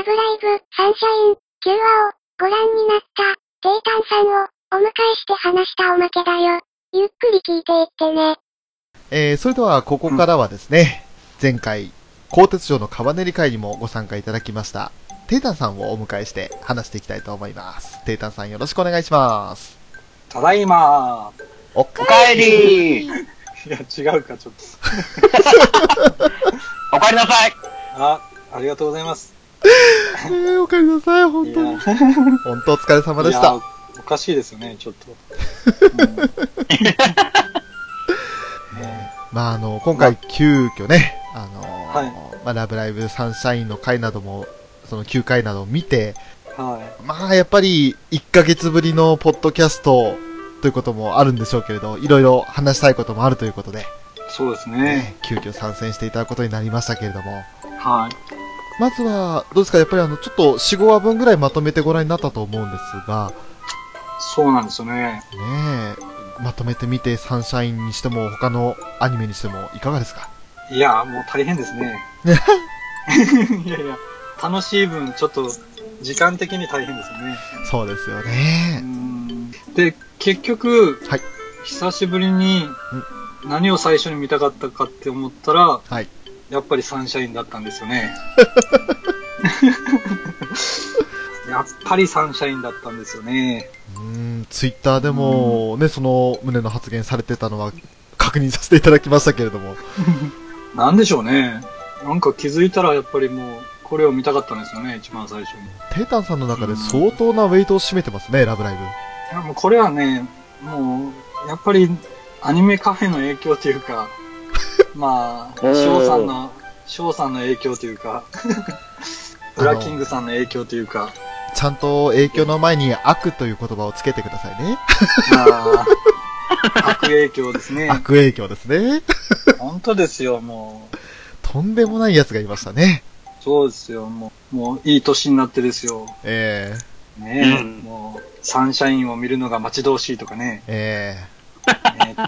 ラブライブ、サンシャイン、9話を、ご覧になった、テイタンさんを、お迎えして話したおまけだよ。ゆっくり聞いていってね。それではここからはですね、前回、鋼鉄城のカバネリ会にもご参加いただきました、テイタンさんをお迎えして話していきたいと思います。テイタンさんよろしくお願いします。ただいまー。おかえりー。いや、違うか、ちょっと。おかえりなさい。ありがとうございます。おかえりなさい、本当に。本当お疲れ様でした。おかしいですよね、ちょっと。まあ、今回、急遽ね、はい、まあ、ラブライブサンシャインの回なども、その9回などを見て、はい、まあ、やっぱり、1ヶ月ぶりのポッドキャストということもあるんでしょうけれど、いろいろ話したいこともあるということで、そうですね。急遽参戦していただくことになりましたけれども、はい。まずは、どうですか、やっぱりちょっと4、5話分ぐらいまとめてご覧になったと思うんですが、そうなんですよね。ねえ、まとめてみて、サンシャインにしても、他のアニメにしても、いかがですか？いや、もう大変ですね。いやいや、楽しい分、ちょっと、時間的に大変ですよね。そうですよね。で、結局、はい、久しぶりに、何を最初に見たかったかって思ったら、はい、やっぱりサンシャインだったんですよね。やっぱりサンシャインだったんですよね。ツイッターでもね、その旨の発言されてたのは確認させていただきましたけれども。なんでしょうね。なんか気づいたらやっぱりもうこれを見たかったんですよね、一番最初に。テータンさんの中で相当なウェイトを占めてますね、ラブライブ。いや、もうこれはね、もうやっぱりアニメカフェの影響というか、まあ、ショウさんの影響というか、ブラキングさんの影響というか、ちゃんと影響の前に悪という言葉をつけてくださいね。悪影響ですね。悪影響ですね。本当ですよ、もう。とんでもない奴がいましたね。そうですよ、もういい年になってですよ。ねえ、もう、サンシャインを見るのが待ち遠しいとかね。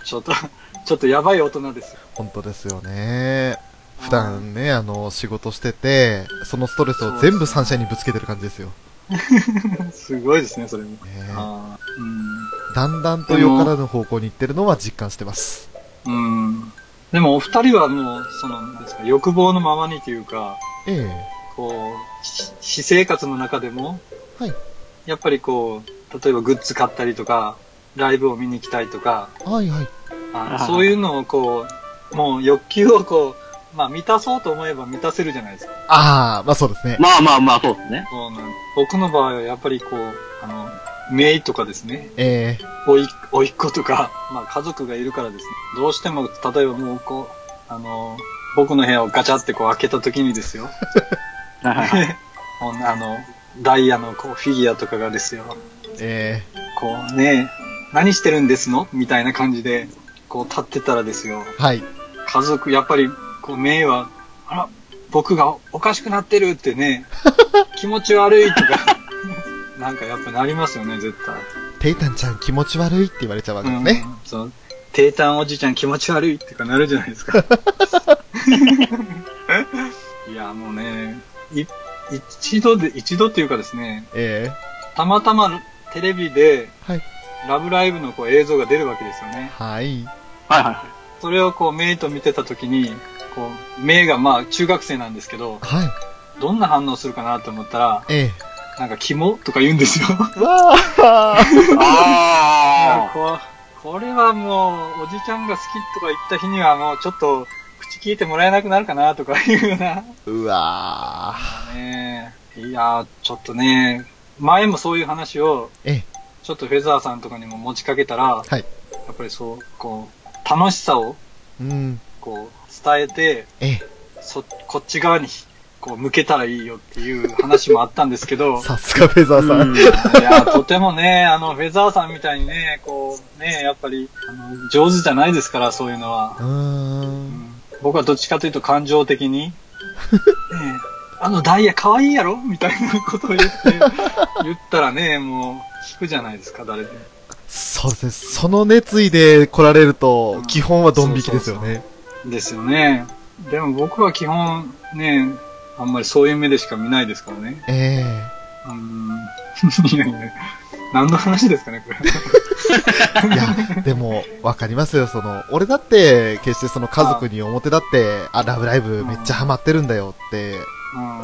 ちょっとやばい大人ですよ。本当ですよね。普段ね、仕事してて、そのストレスを全部サンシャインにぶつけてる感じですよ。すごいですね、それも。だんだんとよからぬ方向に行ってるのは実感してます。でもお二人はもう、その、なんですか、欲望のままにというか、こう、私生活の中でも、はい、やっぱりこう、例えばグッズ買ったりとか、ライブを見に行きたいとか、はいはい、そういうのをこう、もう欲求をこう、まあ満たそうと思えば満たせるじゃないですか。まあそうですね。まあそうですね。そうなん。僕の場合はやっぱりこう、姪とかですね。甥っ子とか、まあ家族がいるからですね。どうしても、例えばもうこう、僕の部屋をガチャってこう開けた時にですよ。ダイヤのこうフィギュアとかがですよ。こうね、何してるんですのみたいな感じで、こう立ってたらですよ。はい。家族、やっぱり、こう、姪は、僕がおかしくなってるってね、気持ち悪いとか、なんかやっぱなりますよね、絶対。テイタンちゃん気持ち悪いって言われちゃうわけですね。そう。テイタンおじちゃん気持ち悪いってかなるじゃないですか。いや、もうね、一度っていうかですね、たまたまテレビで、はい。ラブライブのこう映像が出るわけですよね。はい。はいはい。それをこう、メイと見てたときに、こう、メイがまあ中学生なんですけど、はい。どんな反応するかなと思ったら、なんか、キモとか言うんですよ。わあこれはもう、おじちゃんが好きとか言った日にはもうちょっと、口聞いてもらえなくなるかなとかいうような。うわぁ。ねえ。いやちょっとね、前もそういう話を、ちょっとフェザーさんとかにも持ちかけたら、はい、やっぱりそう、こう、楽しさを、こう、伝えて、こっち側に、こう、向けたらいいよっていう話もあったんですけど。さすがフェザーさん。いや、とてもね、フェザーさんみたいにね、こう、ね、やっぱり、上手じゃないですから、そういうのは。僕はどっちかというと感情的に、ダイヤ可愛いやろみたいなことを言ったらね、もう、引くじゃないですか、誰でも。そうですね。その熱意で来られると、基本はドン引きですよね。ですよね。でも僕は基本、ね、あんまりそういう目でしか見ないですからね。いやいや、何の話ですかね、これ。いや、でも、わかりますよ。その、俺だって、決してその家族に表だって、あ、ラブライブめっちゃハマってるんだよって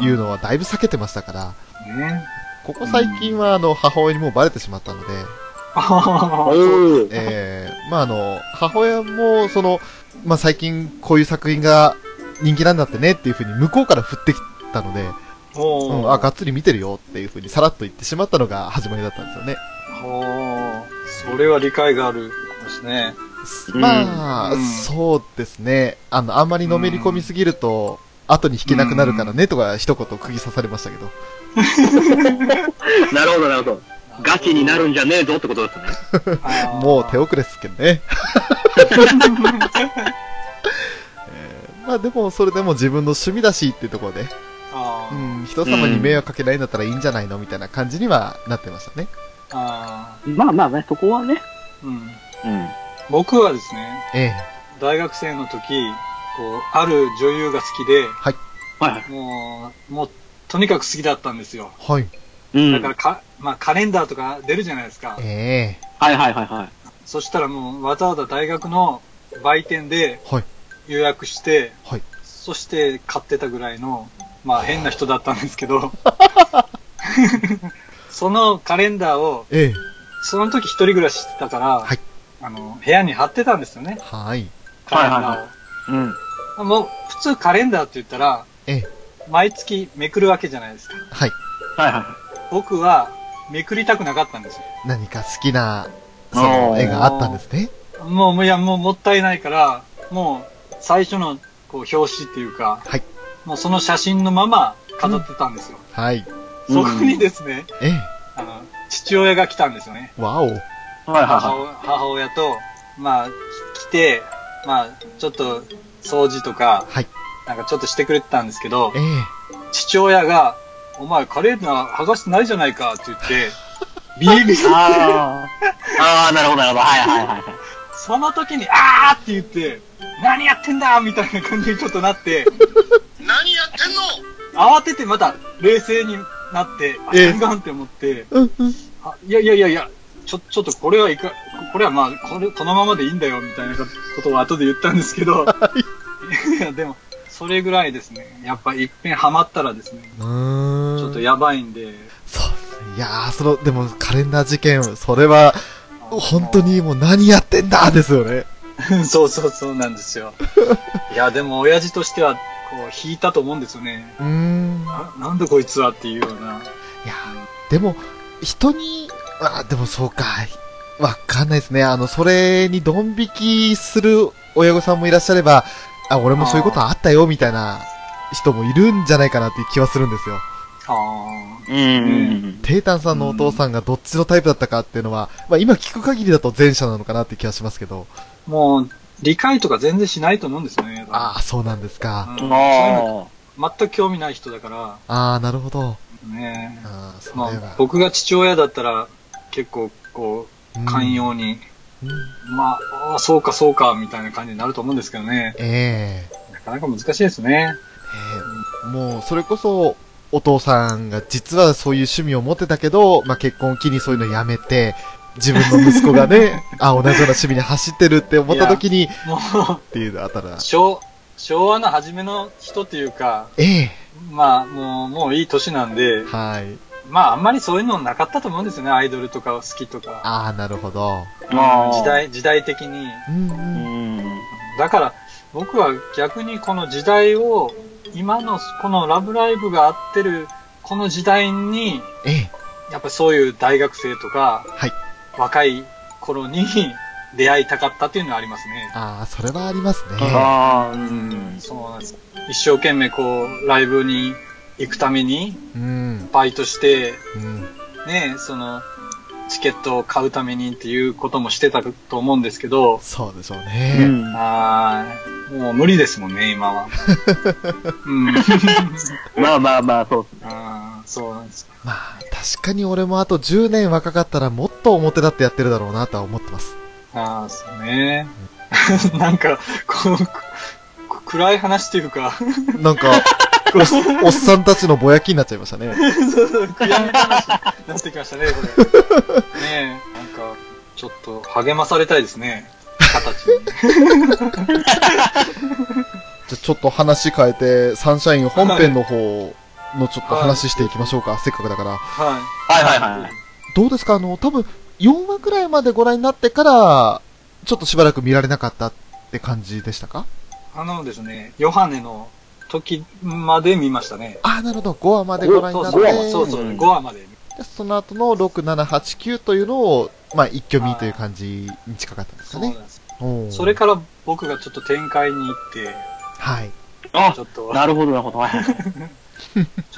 いうのはだいぶ避けてましたから。ね、ここ最近は、母親にもうバレてしまったので。まあ、母親も、まあ、最近こういう作品が人気なんだってねっていうふうに向こうから振ってきたので、うん、あ、がっつり見てるよっていうふうにさらっと言ってしまったのが始まりだったんですよね。はあ、それは理解があるですね。まあ、うん、そうですね。あんまりのめり込みすぎると、後に弾けなくなるからねとか一言釘刺されましたけど。なるほど、なるほど。ガチになるんじゃねえぞってことですね。もう手遅れですけどね。まあでも、それでも自分の趣味だしっていうところで、うん、人様に迷惑かけないんだったらいいんじゃないのみたいな感じにはなってましたね。まあまあね、そこはね。うん。うん。僕はですね、大学生の時、ある女優が好きで、はい。もう、とにかく好きだったんですよ。はい。だからまあ、カレンダーとか出るじゃないですか。はいはいはいはい。そしたらもう、わざわざ大学の売店で予約して、はい。そして買ってたぐらいの、まあ変な人だったんですけど、そのカレンダーを、その時一人暮らししてたから、はい、部屋に貼ってたんですよね。はい。カレンダーを。もう、普通カレンダーって言ったら、毎月めくるわけじゃないですか。はい。はいはい。僕はめくりたくなかったんですよ。何か好きな、その絵があったんですね。もう、いや、もうもったいないから、もう、最初の、表紙っていうか、はい。もうその写真のまま飾ってたんですよ。うん、はい。そこにですね、父親が来たんですよね。わお。母親と、まあ、来て、まあ、ちょっと、掃除とか、はい。なんかちょっとしてくれてたんですけど、父親が、お前、カレンダー剥がしてないじゃないかって言って、ビリビリ。ああ、なるほど、なるほど。はいはいはい。その時に、あーって言って、何やってんだみたいな感じにちょっとなって、何やってんの慌ててまた冷静になって、あかんって思って、いや、ちょっとこれはまあ、このままでいいんだよ、みたいなことを後で言ったんですけど、いや、でも、それぐらいですね、やっぱ一遍ハマったらですね、ちょっとやばいんで。そう、いやー、でもカレンダー事件、それは、本当にもう何やってんだですよね。そうなんですよ。いや、でも親父としては、引いたと思うんですよね。なんでこいつはっていうような。いや、でも、人に、でもそうか。わかんないですね。それにドン引きする親御さんもいらっしゃれば、あ、俺もそういうことあったよ、みたいな人もいるんじゃないかなっていう気はするんですよ。テイタンさんのお父さんがどっちのタイプだったかっていうのは、まあ今聞く限りだと前者なのかなっていう気はしますけど。もう、理解とか全然しないと思うんですよね。あ、そうなんですか。そういうの全く興味ない人だから。ああ、なるほど。ねえ。まあ、僕が父親だったら、結構、寛容に、まあ、そうか、みたいな感じになると思うんですけどね。なかなか難しいですね。もう、それこそ、お父さんが実はそういう趣味を持ってたけど、まあ結婚を機にそういうのやめて、自分の息子がね、同じような趣味に走ってるって思った時に、っていうのあったら。昭和の初めの人っていうか、まあ、もういい年なんで、まあ、あんまりそういうのなかったと思うんですよね、アイドルとか好きとか。ああ、なるほど。時代的に。だから、僕は逆にこの時代を、今のこのラブライブが合ってる、この時代に、やっぱそういう大学生とか、若い頃に出会いたかったっていうのはありますね。ああ、それはありますね。そうなんです。一生懸命ライブに行くために、バイトして、ね、チケットを買うためにっていうこともしてたと思うんですけど。そうでしょうね。もう無理ですもんね、今は。まあ、そうですね。そうなんです。まあ、確かに俺もあと10年若かったらもっと表立ってやってるだろうなとは思ってます。ああ、そうね。なんか、暗い話というか。なんか、おっさんたちのぼやきになっちゃいましたね。悔やみ話になってきましたね、これ。ねえ、なんか、ちょっと励まされたいですね、形に。じゃあちょっと話変えて、サンシャイン本編の方のちょっと話していきましょうか、はい、せっかくだから。はい。はいはいはい。どうですか、多分4話くらいまでご覧になってから、ちょっとしばらく見られなかったって感じでしたか？ですね、ヨハネの時まで見ましたね。あ、なるほど。5話までご覧になって。そう、5話まで。その後の6、7、8、9というのを、まあ、一挙見という感じに近かったんですかね。そうなんです。それから僕がちょっと展開に行って、はい。あ、ちょっとなるほどなこと。ち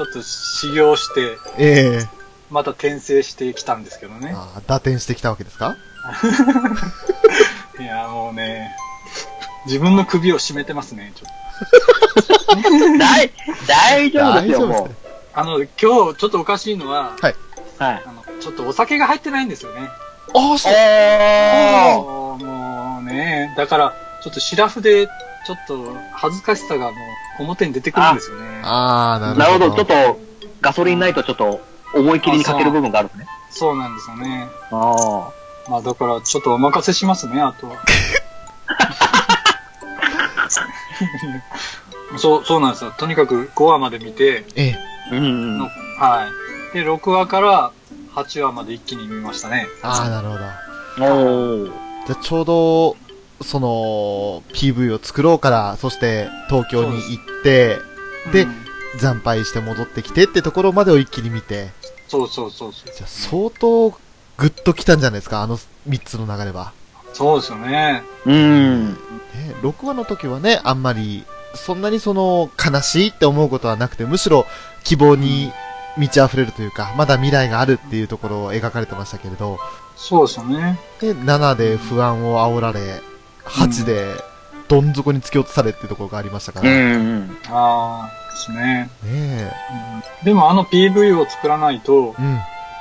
ょっと修行して、また転生してきたんですけどね。あ、打転してきたわけですか？いや、もうね、自分の首を絞めてますね、ちょっと。大丈夫ですよ、もう。今日ちょっとおかしいのは、はい。はい。ちょっとお酒が入ってないんですよね。ああ、そう。もうね、だから、ちょっとシラフで、ちょっと恥ずかしさがもう表に出てくるんですよね。ああ、なるほど。なるほど、ちょっと、ガソリンないとちょっと、思い切りに欠ける部分があるんですね。そうなんですよね。ああ。まあ、だから、ちょっとお任せしますね、あとは。そうなんですよ。とにかく5話まで見て、はい。で、6話から8話まで一気に見ましたね。ああ、なるほど。じゃあちょうど、PV を作ろうから、そして東京に行って、で、惨敗して戻ってきてってところまでを一気に見て。そう。じゃあ相当グッときたんじゃないですか、3つの流れは。そうですよね。ね、6話の時はね、あんまり、そんなに悲しいって思うことはなくて、むしろ希望に満ち溢れるというか、まだ未来があるっていうところを描かれてましたけれど。そうですよね。で、7で不安を煽られ、8でどん底に突き落とされっていうところがありましたから。ああ、ですね。ねえ、でもPV を作らないと、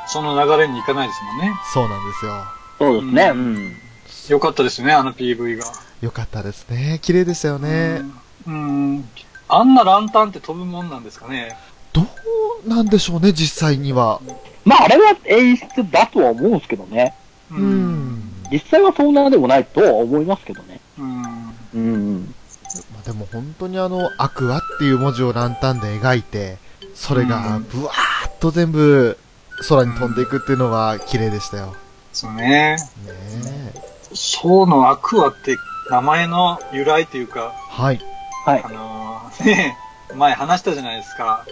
その流れに行かないですもんね。そうなんですよ。そうですね。よかったですね、PV が。よかったですね。綺麗でしたよね。あんなランタンって飛ぶもんなんですかね。どうなんでしょうね、実際には。まあ、あれは演出だとは思うんですけどね。実際はそんなでもないとは思いますけどね。まあ、でも本当にアクアっていう文字をランタンで描いて、それがブワーッと全部空に飛んでいくっていうのは綺麗でしたよ。そうね。ショウのアクアって名前の由来というか、はい。はい。ね、前話したじゃないですか。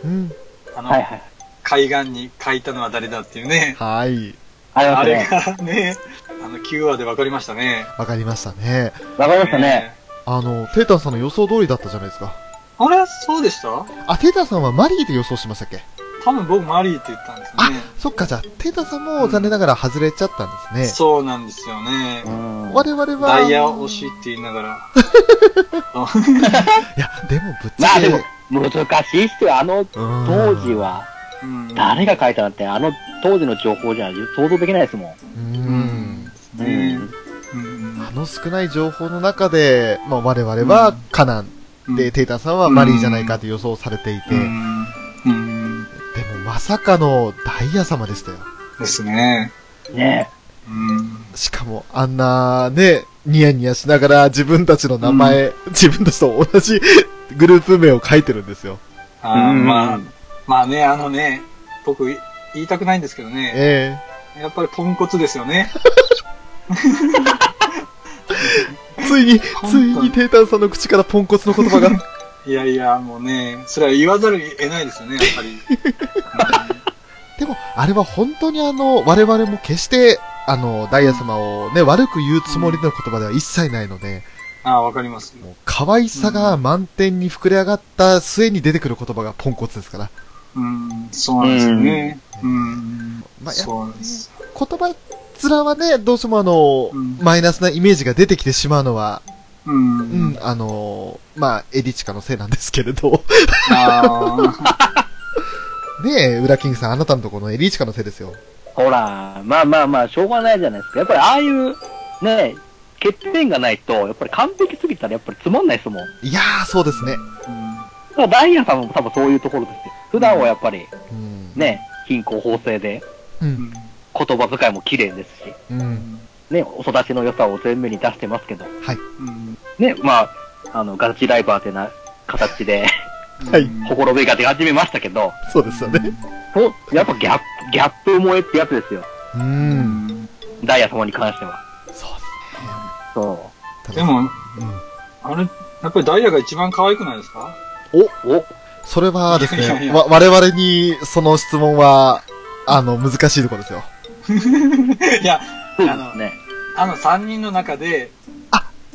海岸に書いたのは誰だっていうね。はい。あれがね、9話で分かりましたね。分かりましたね。テータンさんの予想通りだったじゃないですか。あれ？そうでした？あ、テータンさんはマリーで予想しましたっけ？多分僕マリーって言ったんですよね。あ、そっか、じゃあ、テータさんも残念ながら外れちゃったんですね。そうなんですよね。我々は。ダイヤ推しって言いながら。いや、でもぶっちゃけ。まあでも、難しいっすよ。当時は、誰が書いたなんて、当時の情報じゃ想像できないですもん。少ない情報の中で、まあ我々はカナンで、テータさんはマリーじゃないかって予想されていて、まさかのダイヤ様でしたよ。ですね。ねえ。しかも、あんな、ね、ニヤニヤしながら自分たちの名前、自分たちと同じグループ名を書いてるんですよ。まあね、僕、言いたくないんですけどね。やっぱりポンコツですよね。ついにテータンさんの口からポンコツの言葉が。いや、もうね、それは言わざるを得ないですよね、やっぱり。でも、あれは本当に我々も決して、ダイヤ様をね、悪く言うつもりの言葉では一切ないので。ああ、わかります。もう可愛さが満点に膨れ上がった末に出てくる言葉がポンコツですから。そうなんですよね。まあ、やっぱり言葉面はね、どうしてもマイナスなイメージが出てきてしまうのは、まあ、エリチカのせいなんですけれど。ねえ、ウラキングさん、あなたのところのエリチカのせいですよ。ほら、まあ、しょうがないじゃないですか。やっぱりああいう、ねえ、欠点がないと、やっぱり完璧すぎたらやっぱりつまんないですもん。いやー、そうですね。もダイヤさんも多分そういうところですよ。普段はやっぱり、うん、ね、貧困法制で、うん、言葉遣いも綺麗ですし、うん、ね、お育ちの良さを全面に出してますけど、はい、ね、まあ、ガチライバーってな形で、はい、ほころびが出始めましたけど、そうですよね。と、やっぱギャップ萌えってやつですよ。うん。ダイヤ様に関しては。そうですね。そう。でも、うん、あれ、やっぱりダイヤが一番可愛くないですか？お、それはですね、我々にその質問は、難しいところですよ。いや、ね、3人の中で、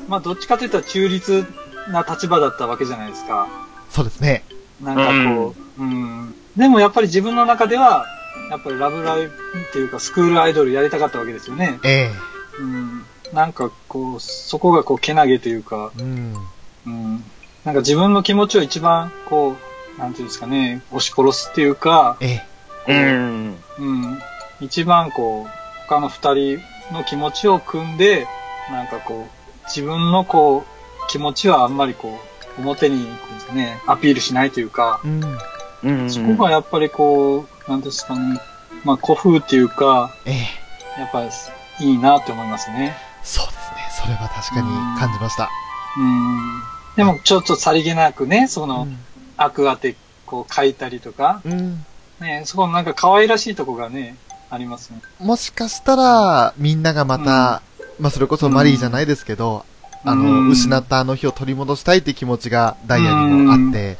まあ、どっちかといったら中立な立場だったわけじゃないですか。そうですね。なんかこう、うん。でもやっぱり自分の中では、やっぱりラブライブっていうかスクールアイドルやりたかったわけですよね。ええ。うん。なんかこう、そこがこう、けなげというか、うん。うん。なんか自分の気持ちを一番、こう、なんていうんですかね、押し殺すっていうか、うん。一番こう、他の二人の気持ちを組んで、なんかこう、自分のこう、気持ちはあんまりこう、表に、ね、アピールしないというか、うん、そこがやっぱりこう、なんですかね、まあ、古風っていうか、やっぱいいなって思いますね。そうですね。それは確かに感じました。うん。でもちょっとさりげなくね、その、アクアでこう書いたりとか、うん、ね、そこのなんか可愛らしいとこがね、ありますね。もしかしたら、みんながまた、まあそれこそマリーじゃないですけど、失ったあの日を取り戻したいって気持ちがダイヤにもあって、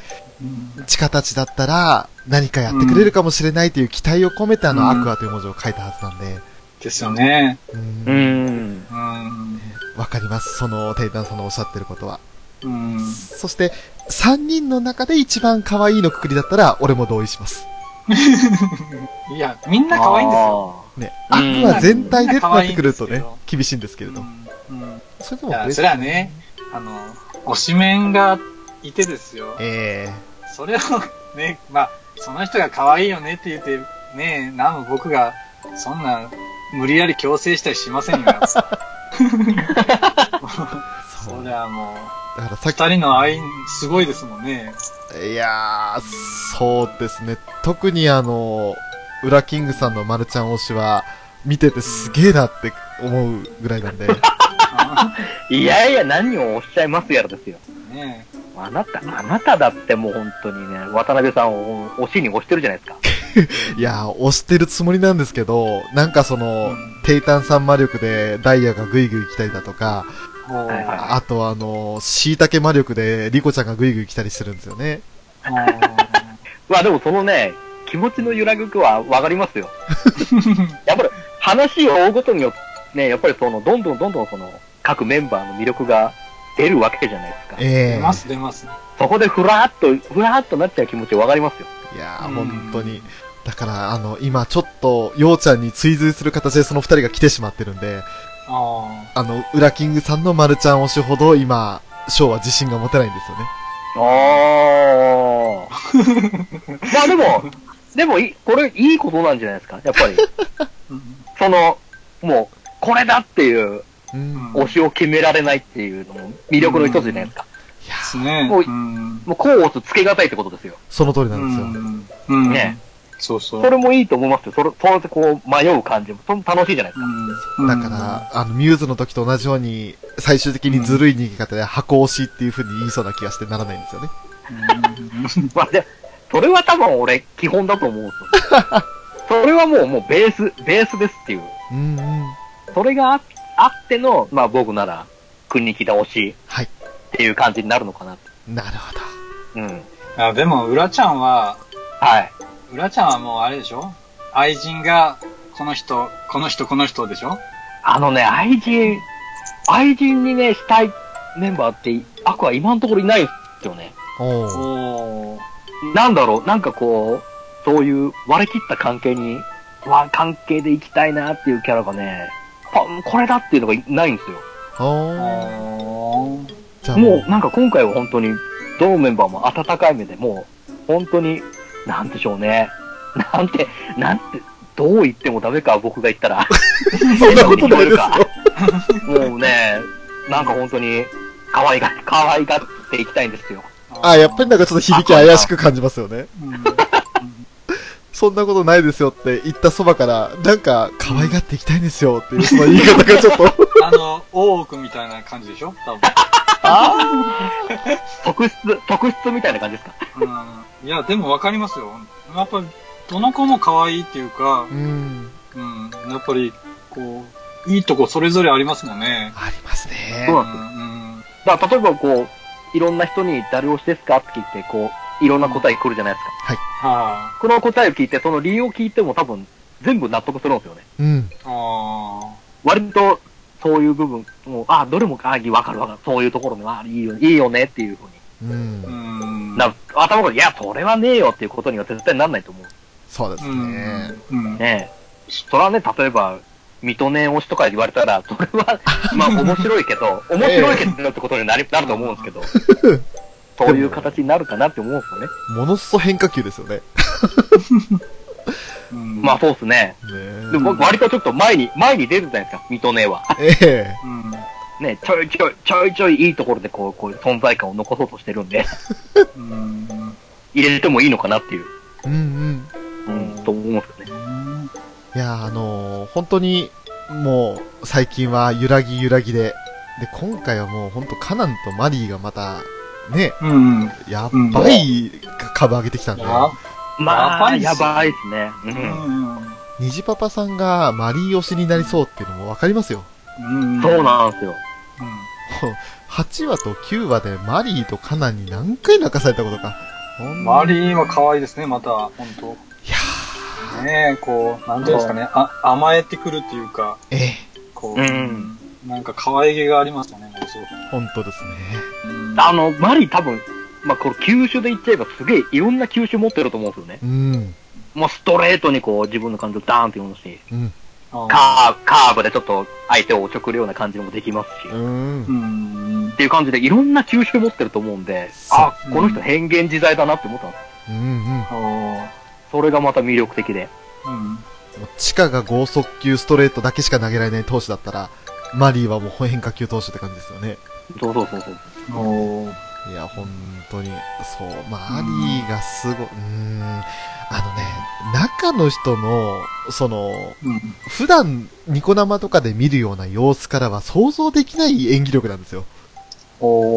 近たちだったら何かやってくれるかもしれないという期待を込めてアクアという文字を書いたはずなんで。ですよね。わかります。その、テイタンさんのおっしゃってることは。うん、そして、3人の中で一番可愛いのくくりだったら、俺も同意します。いや、みんな可愛いんですよ。ね、アクア全体でってなってくるとね、厳しいんですけれど。うん、それでもいや、それはね、推しメンがいてですよ。それをね、まあ、その人が可愛いよねって言って、ね、なんも僕が、そんな、無理やり強制したりしませんよ。そりゃもう、だから二人の愛、すごいですもんね。いやー、そうですね。特にウラキングさんのマルちゃん推しは、見ててすげえなって思うぐらいなんで。いやいや、何をおっしゃいますやらですよ。ねえ。あなただってもう本当にね、渡辺さんを推しに推してるじゃないですか。いやー、推してるつもりなんですけど、なんかその、テイタンさん魔力でダイヤがグイグイ来たりだとか、あと椎茸魔力でリコちゃんがグイグイ来たりしてるんですよね。まあでもそのね、気持ちの揺らぐくはわかりますよ。やっぱり話を追うごとによね、やっぱりその、どんどんその、各メンバーの魅力が出るわけじゃないですか。出ます。そこでふらーっとなっちゃう気持ちわかりますよ。いやー、本当に。だから、今ちょっと、ようちゃんに追随する形でその二人が来てしまってるんで、ウラキングさんのマルちゃん推しほど今、ショーは自信が持てないんですよね。まあでもこれいいことなんじゃないですか、やっぱり。その、もう、これだっていう、推しを決められないっていうのも魅力の一つじゃないですか。いやですね。もうこう押すつけがたいってことですよ。その通りなんですよ。ね。そう。それもいいと思いますよ。そうやってこう迷う感じも、楽しいじゃないですか。だから、ミューズの時と同じように、最終的にずるい逃げ方で箱押しっていう風に言いそうな気がしてならないんですよね。まあ、で、それは多分俺、基本だと思うんですよ。それはもうベースですっていう。それがあっての、まあ僕なら、君に来た推し。はい。っていう感じになるのかなって。なるほど。あ、でも、浦ちゃんは、はい。浦ちゃんはもうあれでしょ、愛人が、この人でしょ。愛人にね、したいメンバーって、アクア今のところいないんですよね。おー。なんだろう、なんかこう、そういう割れ切った関係で行きたいなっていうキャラがね、これだっていうのがないんですよ。もうなんか今回は本当に、どのメンバーも温かい目で、もう、本当に、なんでしょうね。なんて、どう言ってもダメか、僕が言ったら。そんなことないですよ。もうね、なんか本当に、可愛がっていきたいんですよ。あ、やっぱりなんかちょっと響き怪しく感じますよね。そんなことないですよって言ったそばから、なんか、可愛がっていきたいんですよっていう、その言い方がちょっと。大奥みたいな感じでしょ多分。ああ特質みたいな感じですか。うん。いや、でもわかりますよ。やっぱり、どの子も可愛いっていうか、うん。やっぱり、こう、いいとこそれぞれありますもんね。ありますね。そうなんですよ。うん。だから、例えばこう、いろんな人に誰推しですかって聞いて、こう、いろんな答え来るじゃないですか。はい。この答えを聞いて、その理由を聞いても多分、全部納得するんですよね。うん。割と、そういう部分、もう、あ、どれも、あ、わかる。そういうところが、いいよねっていうふうに。うん。頭から、いや、それはねえよっていうことには絶対なんないと思う。そうですね。うん。ねえ。そらね、例えば、ミトネン推しとか言われたら、それは、まあ、面白いけどってことになると思うんですけど。そういう形になるかなって思うんですよね。ものすごい変化球ですよね。まあそうですね。でも割とちょっと前に出るじゃないですか、ミトネは。ね、ちょいいいところでこういう存在感を残そうとしてるんで、入れてもいいのかなっていう。と思うんですよね。いや、本当にもう最近はゆらぎで今回はもう本当カナンとマリーがまた。ね、やばい株上げてきたんで。まあ、やばいですね。ニジパパさんがマリー推しになりそうっていうのもわかりますよ。そうなんですよ。8話と9話でマリーとカナンに何回泣かされたことか。マリーは可愛いですね、また、ほんと。いやねえ、こう、なんていうんですかね、甘えてくるっていうか、こう、なんか可愛げがありますよね、もうすごく。ほんとですね。マリー多分、まあ、これ、球種で言っちゃえば、すげえ、いろんな球種持ってると思うんですよね。もうストレートにこう、自分の感情をダーンって読むし、カーブでちょっと相手をおちょくるような感じもできますし、っていう感じで、いろんな球種持ってると思うんで、あ、この人変幻自在だなって思ったんです。それがまた魅力的で。地下が剛速球ストレートだけしか投げられない投手だったら、マリーはもう変化球投手って感じですよね。そう。いや、本当に、そう、マリーがすごい、中の人の、その、普段、ニコ生とかで見るような様子からは想像できない演技力なんですよ。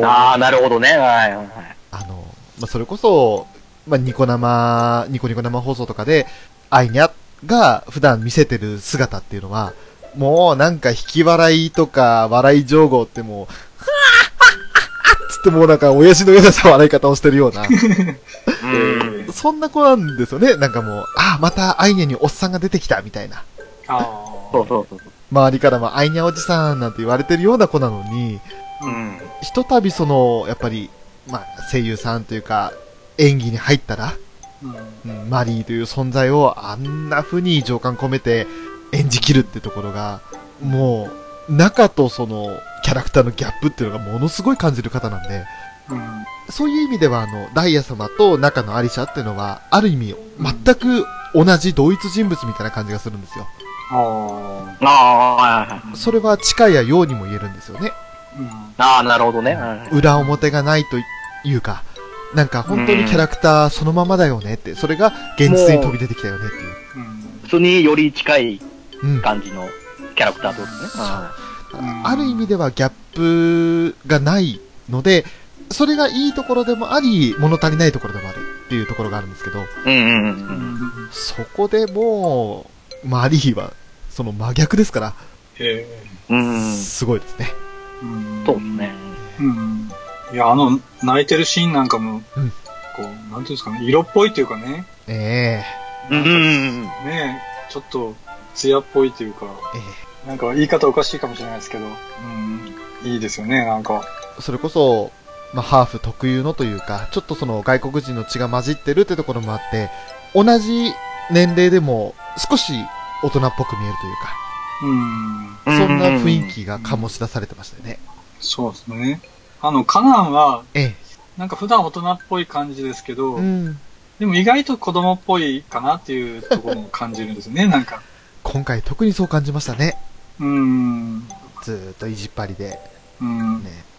なるほどね。はい。それこそ、ニコニコ生放送とかで、アイニャが普段見せてる姿っていうのは、もうなんか引き笑いとか、笑い情報ってもう、つってもうなんか親父のような笑い方をしてるようなそんな子なんですよね。なんかもう、あ、またアイニャにおっさんが出てきたみたいな。そう。周りからもアイニャおじさんなんて言われてるような子なのに、ひとたびそのやっぱり、まあ、声優さんというか演技に入ったら、マリーという存在をあんな風に情感込めて演じきるってところが、もう中とそのキャラクターのギャップっていうのがものすごい感じる方なんで、そういう意味ではダイヤ様と中のアリシャっていうのはある意味全く同じ同一人物みたいな感じがするんですよ。それは近いやようにも言えるんですよね。なるほどね。裏表がないというか、なんか本当にキャラクターそのままだよねって、それが現実に飛び出てきたよねっていう。普通により近い感じの。キャラクターですね。ある意味ではギャップがないので、それがいいところでもあり、物足りないところでもあるっていうところがあるんですけど、そこでもうマリーはその真逆ですから、すごいですね。そうですね。いや、泣いてるシーンなんかも、こうなんていうんですかね、色っぽいっていうかね。ねえ、ちょっと艶っぽいというか。なんか言い方おかしいかもしれないですけど、いいですよね、なんか。それこそ、まあ、ハーフ特有のというか、ちょっとその外国人の血が混じってるってところもあって、同じ年齢でも少し大人っぽく見えるというか、そんな雰囲気が醸し出されてましたよね。そうですね。カナンは、なんか普段大人っぽい感じですけど、でも意外と子供っぽいかなっていうところも感じるんですよね、なんか。今回特にそう感じましたね。ずーっといじっぱりで、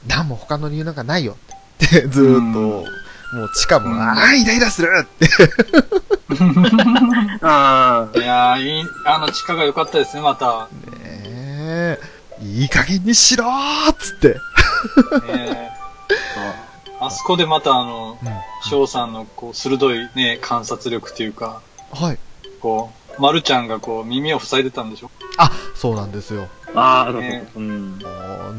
何も他の理由なんかないよってずーっともうチカも、イライラするってあ。いやー、チカが良かったですね、また。ねえ、いい加減にしろーっつって、あそこでまたショウさんのこう鋭いね、観察力というか、はい。こう、まるちゃんがこう耳を塞いでたんでしょ？あ、そうなんですよ。ああ、うん。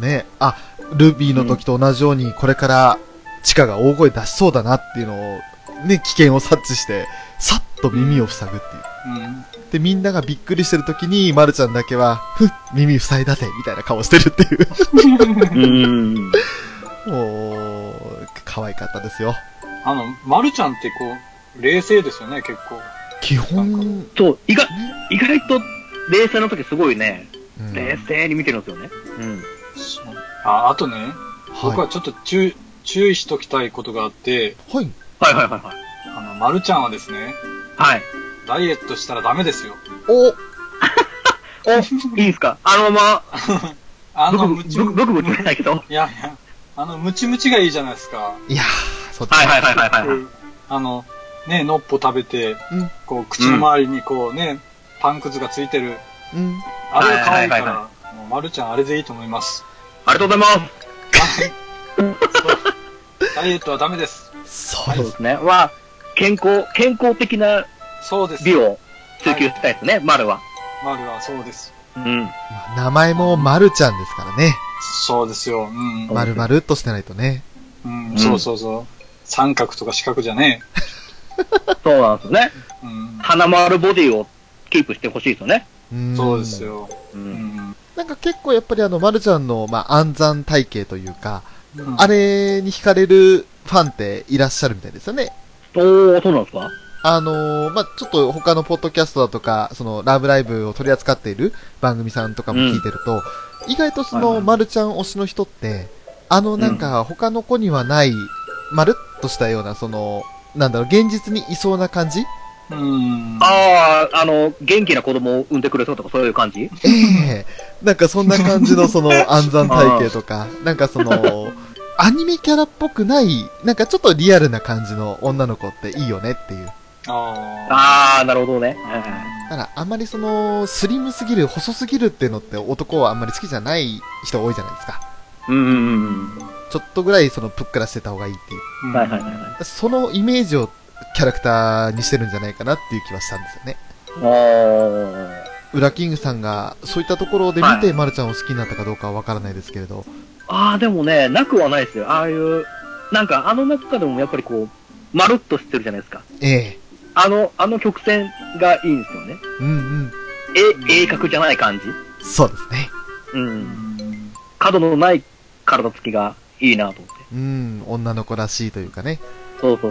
ね、あ、ルビーの時と同じように、これから、チカが大声出しそうだなっていうのを、ね、危険を察知して、さっと耳を塞ぐっていう。うん、で、みんながびっくりしてる時に、まるちゃんだけは、耳塞いだぜ、みたいな顔してるっていう。もう、可愛かったですよ。まるちゃんってこう、冷静ですよね、結構。基本。そう、意外と、冷静な時すごいね、うん、冷静に見てるんですよね。うん。あとね、僕はちょっと注意しときたいことがあって、はい。はいはいはいはい。まるちゃんはですね、はい。ダイエットしたらダメですよ。おおいいですかまブクブク言えないけど。いや、ムチムチがいいじゃないですか。いやー、そっちはいはいはいはいはい。ね、のっぽ食べて、うん、こう、口の周りにこうね、パンくずがついてる。うん。あれが可愛いから、まるちゃんあれでいいと思います。ありがとうございます。ダイエットはダメです。そうですね。は、健康的な美を追求したいですね、丸は。丸はそうです。うん。名前も丸ちゃんですからね。そうですよ。うん。丸々っとしてないとね。うん、そうそうそう。三角とか四角じゃねえ。そうなんですね。花丸ボディをキープしてほしいですよね。そうですよ。うん。なんか結構やっぱりまるちゃんの、まあ、暗算体系というか、うん、あれに惹かれるファンっていらっしゃるみたいですよね。そうなんですか？まあ、ちょっと他のポッドキャストだとか、その、ラブライブを取り扱っている番組さんとかも聞いてると、うん、意外とその、まるちゃん推しの人って、なんか他の子にはない、まるっとしたような、その、なんだろう、現実にいそうな感じ？ああ、元気な子供を産んでくれそうとかそういう感じ？なんかそんな感じのその暗算体系とか、なんかその、アニメキャラっぽくない、なんかちょっとリアルな感じの女の子っていいよねっていう。ああ、なるほどね。だからあんまりその、スリムすぎる、細すぎるっていうのって男はあんまり好きじゃない人多いじゃないですか。ちょっとぐらいその、ぷっくらしてた方がいいっていう。はいはいはい。そのイメージをキャラクターにしてるんじゃないかなっていう気はしたんですよね。ウラキングさんがそういったところで見てまるちゃんを好きになったかどうかはわからないですけれど。ああ、でもね、なくはないですよ。ああいう、なんか中でもやっぱりこう、まるっとしてるじゃないですか。ええ。曲線がいいんですよね。鋭角じゃない感じ。そうですね。うん。角のない体つきがいいなと思って。うん、女の子らしいというかね。そう。だか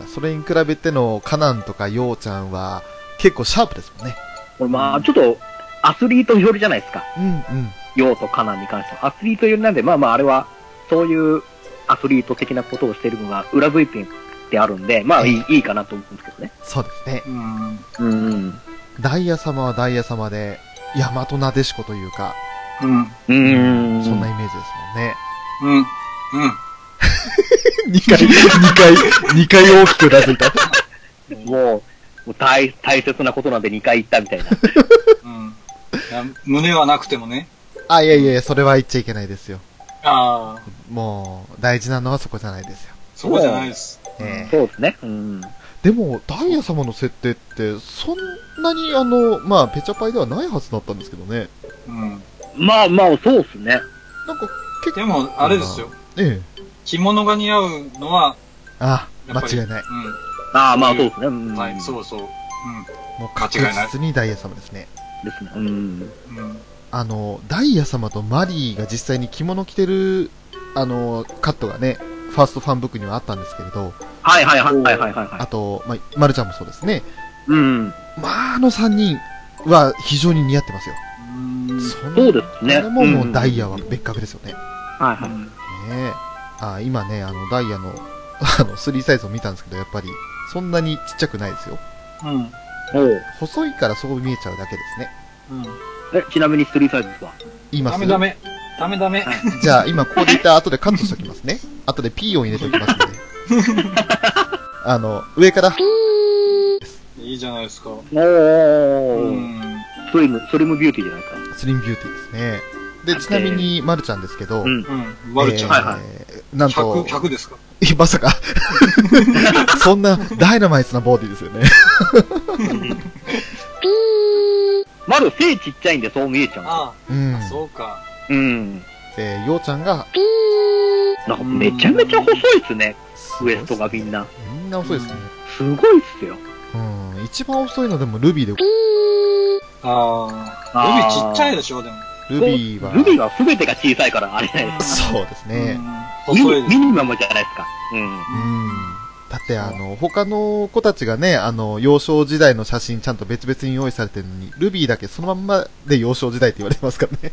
らそれに比べてのカナンとかヨウちゃんは結構シャープですもんね。これまあちょっとアスリート寄りじゃないですか。ヨウとカナンに関してはアスリート寄りなんで、まあまああれはそういうアスリート的なことをしているのが裏 V ピンであるんで、まあいいかなと思うんですけどね。そうですね。ダイヤ様はダイヤ様でヤマトナデシコというか、そんなイメージですもんね。2回大きく出せた。もう大切なことなんで2回言ったみたいな。胸はなくてもね。あ、いやいや、それは言っちゃいけないですよ。ああ。もう、大事なのはそこじゃないですよ。そこじゃないです。そうですね。でも、ダイヤ様の設定って、そんなにまあ、ペチャパイではないはずだったんですけどね。まあまあ、そうっすね。なんか、結構。でも、あれですよ。ええ。着物が似合うのは、間違いない。ああ、まあそうですね。はい、そう。もう確実にダイヤ様ですね。ですね。ダイヤ様とマリーが実際に着物着てる、カットがね、ファーストファンブックにはあったんですけれど。はい。あと、まるちゃんもそうですね。まあ、3人は非常に似合ってますよ。そうですね。もうダイヤは別格ですよね。はい。ねえ。あ、今ね、ダイヤの、3サイズを見たんですけど、やっぱり、そんなにちっちゃくないですよ。細いからそう見えちゃうだけですね。ちなみに3サイズはダメ。じゃあ、今ここで言った後でカットしときますね。後で P を入れておきますので。上からいいじゃないですか。おー、うん、スリムビューティーじゃないか。スリムビューティーですね。で、ちなみに、まるちゃんですけど、まるちゃん、なんと、100ですか？まさか。そんな、ダイナマイトなボディですよね。まる、背ちっちゃいんで、そう見えちゃう。ああ、うん、そうか。うん。で、ようちゃんが、なんかめちゃめちゃ細いっすね。ウエストがみんな。みんな細いですね。すごいっすよ。うん、一番細いのでもルビーで。ああ、ルビーちっちゃいでしょ、でも。ルビーは全てが小さいからあれないですか。そうですね。ミニマムじゃないですか。うん。うん。だって他の子たちがね、幼少時代の写真ちゃんと別々に用意されてるのに、ルビーだけそのまんまで幼少時代って言われますからね。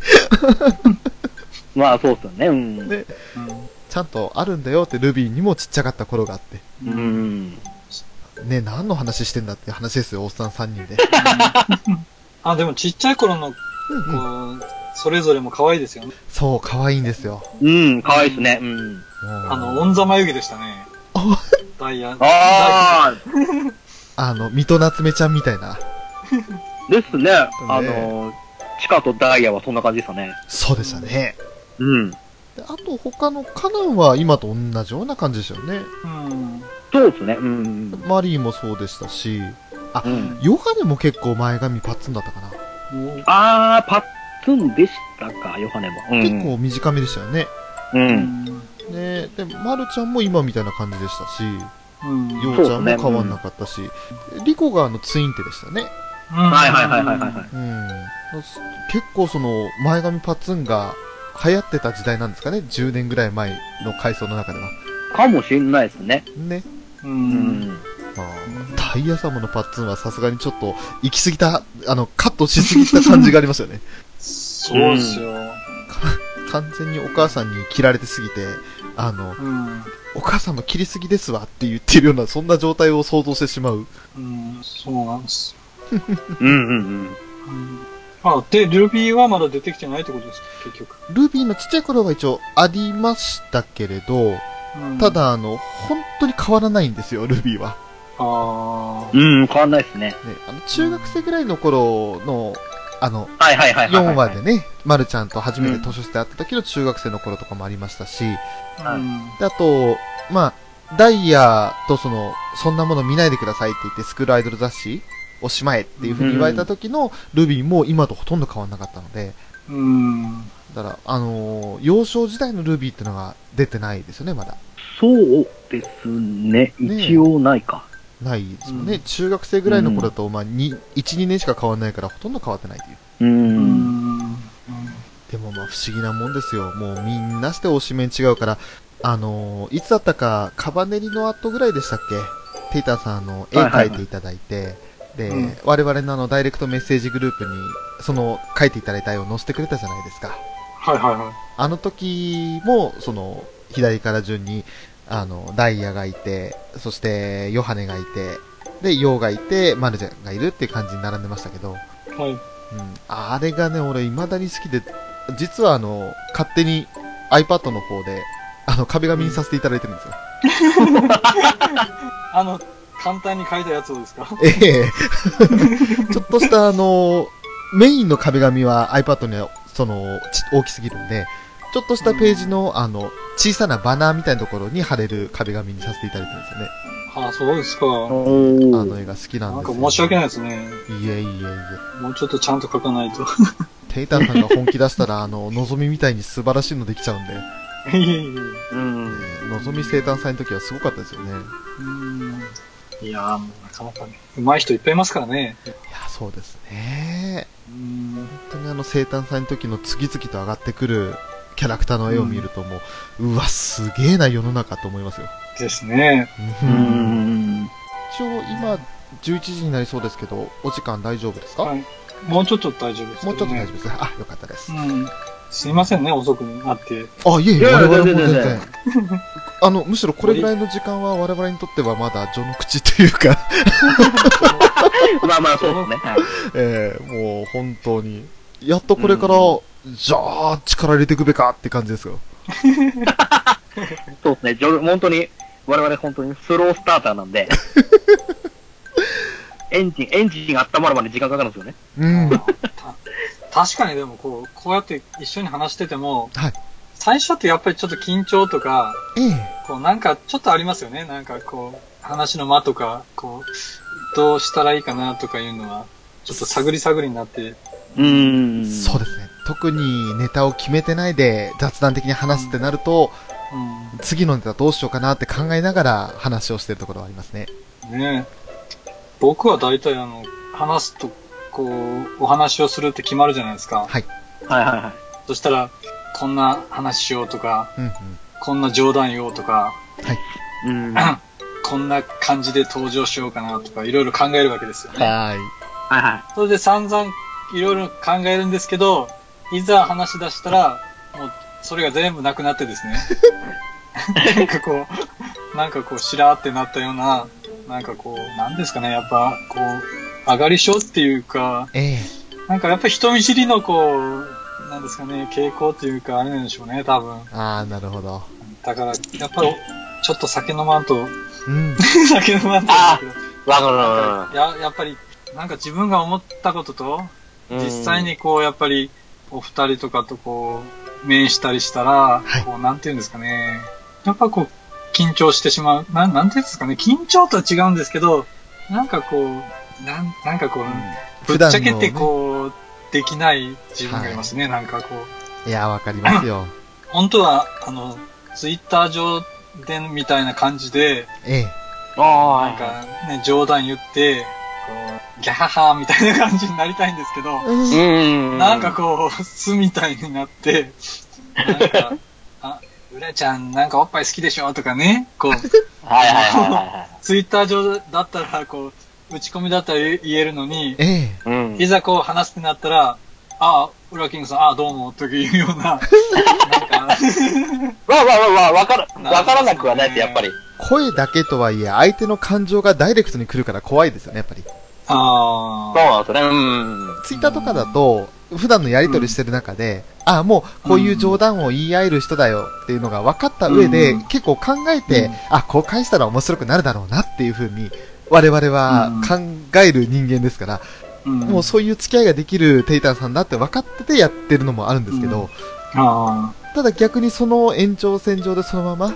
まあそうっすよね。うん。で、ちゃんとあるんだよってルビーにもちっちゃかった頃があって。うん。ね、何の話してんだって話ですよ、おっさん3人で。あ、でもちっちゃい頃の、こう、それぞれも可愛いですよね。そう、可愛いんですよ。うん、可愛いですね。うん。オンザ眉毛でしたね。ダイヤ。あー水戸夏目ちゃんみたいな。ですね。チカとダイヤはそんな感じでしたね。そうでしたね。うん。あと、他のカナンは今と同じような感じでしたよね。うん。そうですね。うん。マリーもそうでしたし、あ、ヨハネも結構前髪パッツンだったかな。あー、パッツン。でしたか、ヨハネも。結構短めでしたよね。うん。ね、で、まるちゃんも今みたいな感じでしたし、ようちゃんも変わんなかったし、リコがツインテでしたね。はいはいはいはいはい。結構前髪パッツンが流行ってた時代なんですかね、10年ぐらい前の回想の中では。かもしれないですね。ね。うん。ダイヤ様のパッツンはさすがにちょっと行き過ぎた、カットしすぎた感じがありましたよね。そうですよ。完全にお母さんに切られてすぎて、お母さんも切りすぎですわって言ってるような、そんな状態を想像してしまう。うん、そうなんですよ。あ、で、ルビーはまだ出てきてないってことですか、結局。ルビーのちっちゃい頃は一応ありましたけれど、ただ、本当に変わらないんですよ、ルビーは。ああ。うん、変わんないですね。中学生ぐらいの頃の、4話でね、まるちゃんと初めて図書室で会った時の中学生の頃とかもありましたし、で、あと、まあ、ダイヤとそんなもの見ないでくださいって言って、スクールアイドル雑誌おしまいっていう風に言われた時のルビーも今とほとんど変わんなかったので、だから、幼少時代のルビーってのが出てないですよね、まだ。そうですね、一応ないか。ないですもんね。中学生ぐらいの頃だと、まあ、1、2年しか変わんないから、ほとんど変わってないという。でも、まあ、不思議なもんですよ。もう、みんなして推し面違うから、いつだったか、カバネリの後ぐらいでしたっけ？テイターさん、絵描いていただいて、で、我々のダイレクトメッセージグループに、書いていただいた絵を載せてくれたじゃないですか。はいはいはい。あの時も、左から順に、ダイヤがいて、そして、ヨハネがいて、で、ヨウがいて、マルジャがいるっていう感じに並んでましたけど。はい。うん。あれがね、俺、未だに好きで、実は勝手に iPad の方で、壁紙にさせていただいてるんですよ。簡単に書いたやつをですか？ええ。ちょっとした、メインの壁紙は iPad には、大きすぎるんで、ちょっとしたページの、小さなバナーみたいなところに貼れる壁紙にさせていただいてるんですよね。ああ、そうですか。あの絵が好きなんですよ。なんか申し訳ないですね。いえいえいえ。もうちょっとちゃんと描かないと。テイタンさんが本気出したら、のぞみみたいに素晴らしいのできちゃうんで。いえいえいえ。のぞみ生誕祭の時はすごかったですよね。いやー、もうなかなかね、上手い人いっぱいいますからね。いや、そうですね。本当に生誕祭の時の次々と上がってくる、キャラクターの絵を見るともう、わ、すげえな世の中と思いますよ。ですね。一応今、11時になりそうですけど、お時間大丈夫ですか？はい。もうちょっと大丈夫です、ね。もうちょっと大丈夫です。あ、よかったです。すいませんね、遅くになって。あ、いえいえ、我々も全然。むしろこれぐらいの時間は我々にとってはまだ序の口というか。まあまあ、そうですね。もう本当に。やっとこれから、じゃあ、力入れていくべかって感じですよ。そうですね、本当に、我々本当にスロースターターなんでエンジンが温まるまで時間かかるんですよね。うん、確かに。でもこうやって一緒に話してても、はい、最初ってやっぱりちょっと緊張とか、こうなんかちょっとありますよね。なんかこう話の間とかこうどうしたらいいかなとかいうのはちょっと探り探りになって。そうですね。特にネタを決めてないで雑談的に話すってなると、次のネタどうしようかなって考えながら話をしてるところはありますね。ねえ。僕は大体話すとこうお話をするって決まるじゃないですか。はい。はいはいはい。そしたらこんな話しようとか、こんな冗談言おうとか、はい。こんな感じで登場しようかなとかいろいろ考えるわけですよね。はい。はいはい。それで散々いろいろ考えるんですけど、いざ話し出したら、もう、それが全部なくなってですね。なんかこう、しらーってなったような、なんかこう、なんですかね、やっぱ、こう、上がり症っていうか、なんかやっぱ人見知りのこう、なんですかね、傾向っていうか、あれなんでしょうね、多分。ああ、なるほど。だから、やっぱり、ちょっと酒飲まんと、酒飲まんと。ああ、わかるわかる。やっぱり、なんか自分が思ったことと、実際にこう、やっぱり、お二人とかとこう、面したりしたら、こう、なんていうんですかね。やっぱこう、緊張してしまう。なんていうんですかね。緊張とは違うんですけど、なんかこう、なんかこう、ぶっちゃけてこう、できない自分がいますね、なんかこう。いや、わかりますよ。本当は、ツイッター上でみたいな感じで、なんかね、冗談言って、ギャハハみたいな感じになりたいんですけど、なんかこう、巣みたいになって、なんか、あ、うらちゃんなんかおっぱい好きでしょとかね、こう、ツイッター上だったら、こう、打ち込みだったら言えるのに、いざこう話すってなったら、あ、ウラキングさん、あ、どうも、というような、なんか、わからなくはないって、やっぱり。声だけとはいえ、相手の感情がダイレクトに来るから怖いですよね、やっぱり。ああ。そうなんですね。ツイッターとかだと、普段のやり取りしてる中で、ああ、もうこういう冗談を言い合える人だよっていうのが分かった上で、結構考えて、あ、こう返したら面白くなるだろうなっていう風に、我々は考える人間ですから、もうそういう付き合いができるテイタンさんだって分かっててやってるのもあるんですけど、ただ逆にその延長線上でそのまま、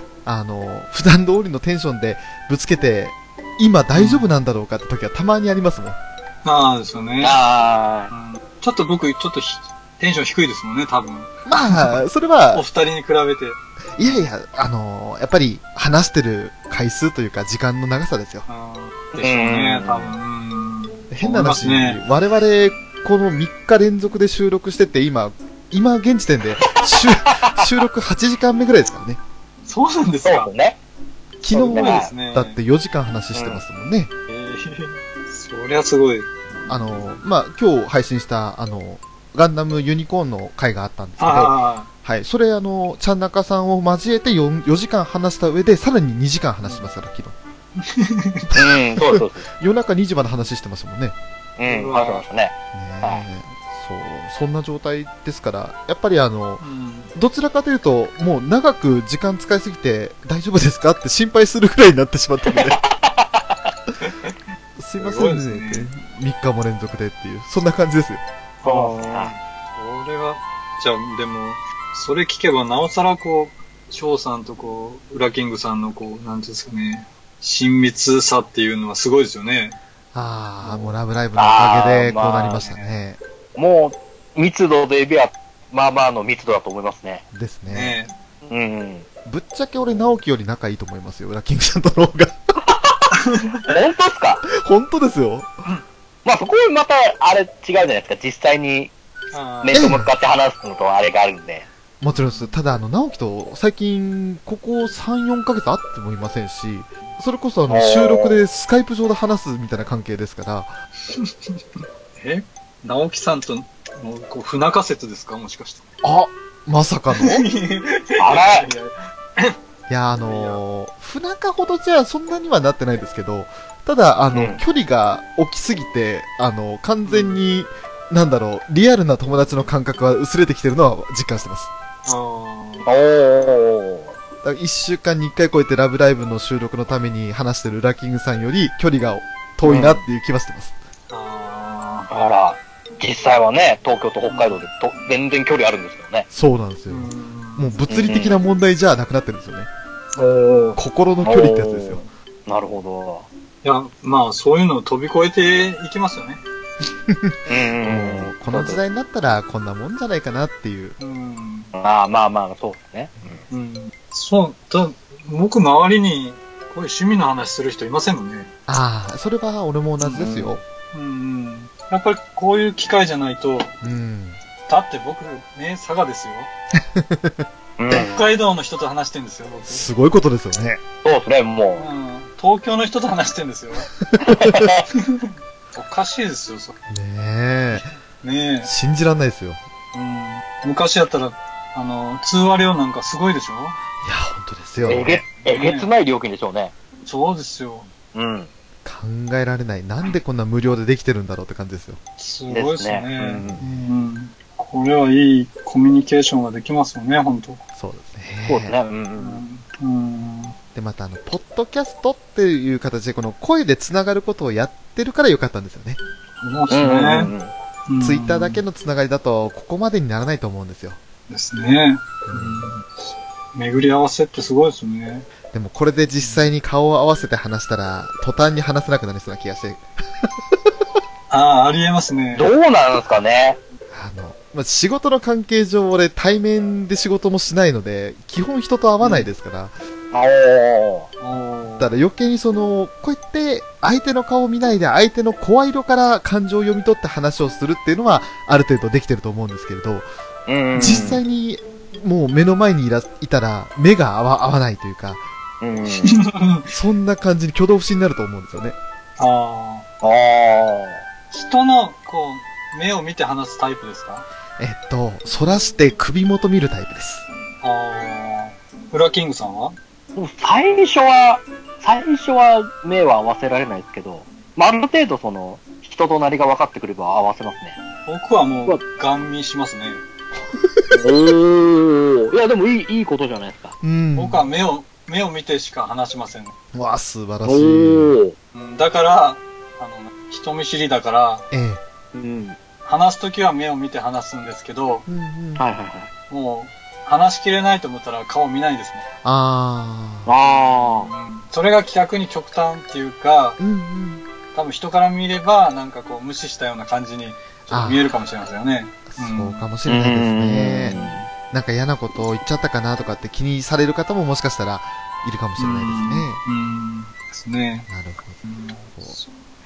普段通りのテンションでぶつけて、今大丈夫なんだろうかって時はたまにありますもん。ああですよね。ちょっと僕、テンション低いですもんね、多分。まあ、それは。お二人に比べて。いやいや、やっぱり話してる回数というか時間の長さですよ。ですよね、多分。変な話、我々、この3日連続で収録してて、今現時点で収録8時間目ぐらいですからね。そうなんですか。そうね。昨日だって4時間話してますもんね。そりゃすごい。今日配信した、ガンダムユニコーンの回があったんですけど、はい、それちゃんなかさんを交えて 4時間話した上で、さらに2時間話しましたから、昨日。そうそう。夜中2時まで話してましたもんね。話してましたね。そんな状態ですから、やっぱりどちらかというと、もう長く時間使いすぎて大丈夫ですかって心配するくらいになってしまったので。すいませんね。3日も連続でっていう、そんな感じですよ。それは、じゃあでも、それ聞けばなおさらこう、ショウさんとこう、ウラキングさんのこう、なんていうんですかね、親密さっていうのはすごいですよね。ああ、もうラブライブのおかげでこうなりましたね。もう、密度で言えば、まあまあの密度だと思いますね。ですね。ぶっちゃけ俺、直樹より仲いいと思いますよ、ウラキングさんとの方が。本当っすか？本当ですよ。まあそこはまた、あれ違うじゃないですか、実際にネット向かって話すのとあれがあるんで。もちろんです。ただ、直樹と最近、ここ3、4ヶ月会ってもいませんし、それこそ収録でスカイプ上で話すみたいな関係ですから。え？直樹さんとのこう不仲説ですか、もしかして。あ、まさかのあらいや、不仲ほどじゃそんなにはなってないですけど、ただ、距離が置きすぎて、完全に、なんだろう、リアルな友達の感覚は薄れてきてるのは実感してます。だから1週間に1回こうやってラブライブの収録のために話してるラキングさんより距離が遠いなっていう気はしてます。うん、あら、実際はね、東京と北海道でと全然距離あるんですけどね。そうなんですよ。もう物理的な問題じゃなくなってるんですよね。うん、心の距離ってやつですよ。なるほど。いや、まあそういうのを飛び越えていきますよね。もうこの時代になったらこんなもんじゃないかなっていう。うん、まあまあまあそうですね。うんうん、そうだ、僕周りにこういう趣味の話する人いませんもんね。ああ、それは俺も同じですよ。うん、うんうん、やっぱりこういう機会じゃないと。うん、だって僕ね佐賀ですよ。北海道の人と話してるんですよ。僕すごいことですよね。そうですね、もう、うん、東京の人と話してるんですよ。おかしいですよ、それ。ねえ。ねえ。信じらんないですよ。うん。昔やったら、通話料なんかすごいでしょ？いや、ほんとですよ。えげつない料金でしょうね。そうですよ。うん。考えられない。なんでこんな無料でできてるんだろうって感じですよ。すごいですね。うん。これはいいコミュニケーションができますよね、ほんと。そうですね。そうですね。うん。で、またポッドキャストっていう形で、この声でつながることをやってるからよかったんですよね。そうですね。ツイッターだけのつながりだと、ここまでにならないと思うんですよ。ですね。うん、巡り合わせってすごいですね。でもこれで実際に顔を合わせて話したら、途端に話せなくなりそうな気がして。ああ、ありえますね。どうなんですかね。まあ、仕事の関係上、俺、対面で仕事もしないので、基本人と会わないですから。うん、だから余計にこうやって相手の顔を見ないで相手の声色から感情を読み取って話をするっていうのはある程度できてると思うんですけれど、実際にもう目の前にいたら目が合わないというか、そんな感じに挙動不審になると思うんですよね。人のこう目を見て話すタイプですか？そらして首元見るタイプです。フラキングさんは？最初は目は合わせられないですけど、まあ、ある程度人となりが分かってくれば合わせますね。僕はもう、ガン見しますね。いや、でもいいことじゃないですか。僕は目を見てしか話しません。うわ、素晴らしい。だから、人見知りだから、話すときは目を見て話すんですけど、もう、話しきれないと思ったら顔見ないですね。それが逆に極端っていうか、多分人から見ればなんかこう無視したような感じにちょっと見えるかもしれませんよね。そうかもしれないですね。なんか嫌なことを言っちゃったかなとかって気にされる方ももしかしたらいるかもしれないですね。なるほど。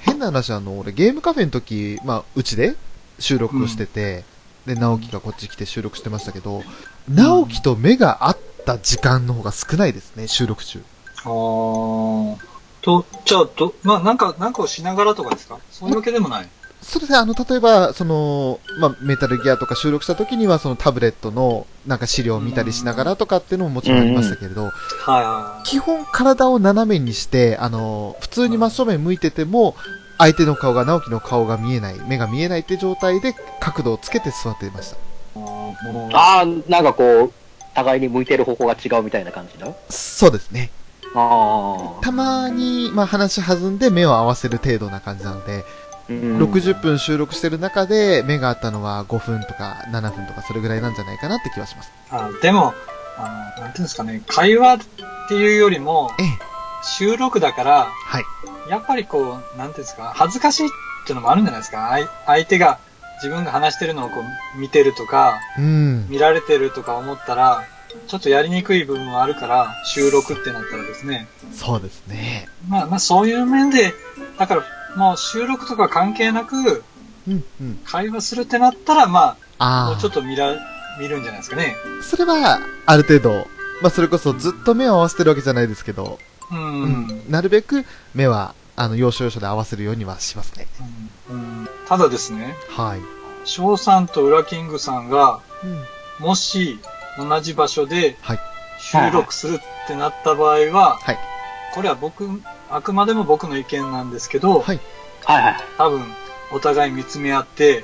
変な話、俺ゲームカフェの時、まあうちで収録をしてて、で直樹がこっち来て収録してましたけど、直樹と目が合った時間の方が少ないですね、収録中。じゃあまあなんかをしながらとかですか？そういうわけでもない。それで例えばまあメタルギアとか収録した時にはタブレットのなんか資料を見たりしながらとかっていうのももちろんありましたけれど、基本体を斜めにして普通に真正面向いてても。相手の顔が、直樹の顔が見えない、目が見えないって状態で角度をつけて座っていました。なんかこう、互いに向いてる方向が違うみたいな感じだ。そうですね。たまに、まあ話弾んで目を合わせる程度な感じなので、60分収録してる中で目があったのは5分とか7分とかそれぐらいなんじゃないかなって気はします。でも、なんていうんですかね、会話っていうよりも、収録だから、やっぱりこう、なんていうんですか、恥ずかしいってのもあるんじゃないですか。相手が自分が話してるのをこう見てるとか、見られてるとか思ったら、ちょっとやりにくい部分もあるから、収録ってなったらですね。そうですね。まあそういう面で、だからもう収録とか関係なく、会話するってなったら、まあ、もうちょっと見るんじゃないですかね。それは、ある程度、まあそれこそずっと目を合わせてるわけじゃないですけど、なるべく目は要所要所で合わせるようにはしますね。ただですね、ショウさんとウラキングさんが、もし同じ場所で収録するってなった場合は、これはあくまでも僕の意見なんですけど、多分お互い見つめ合って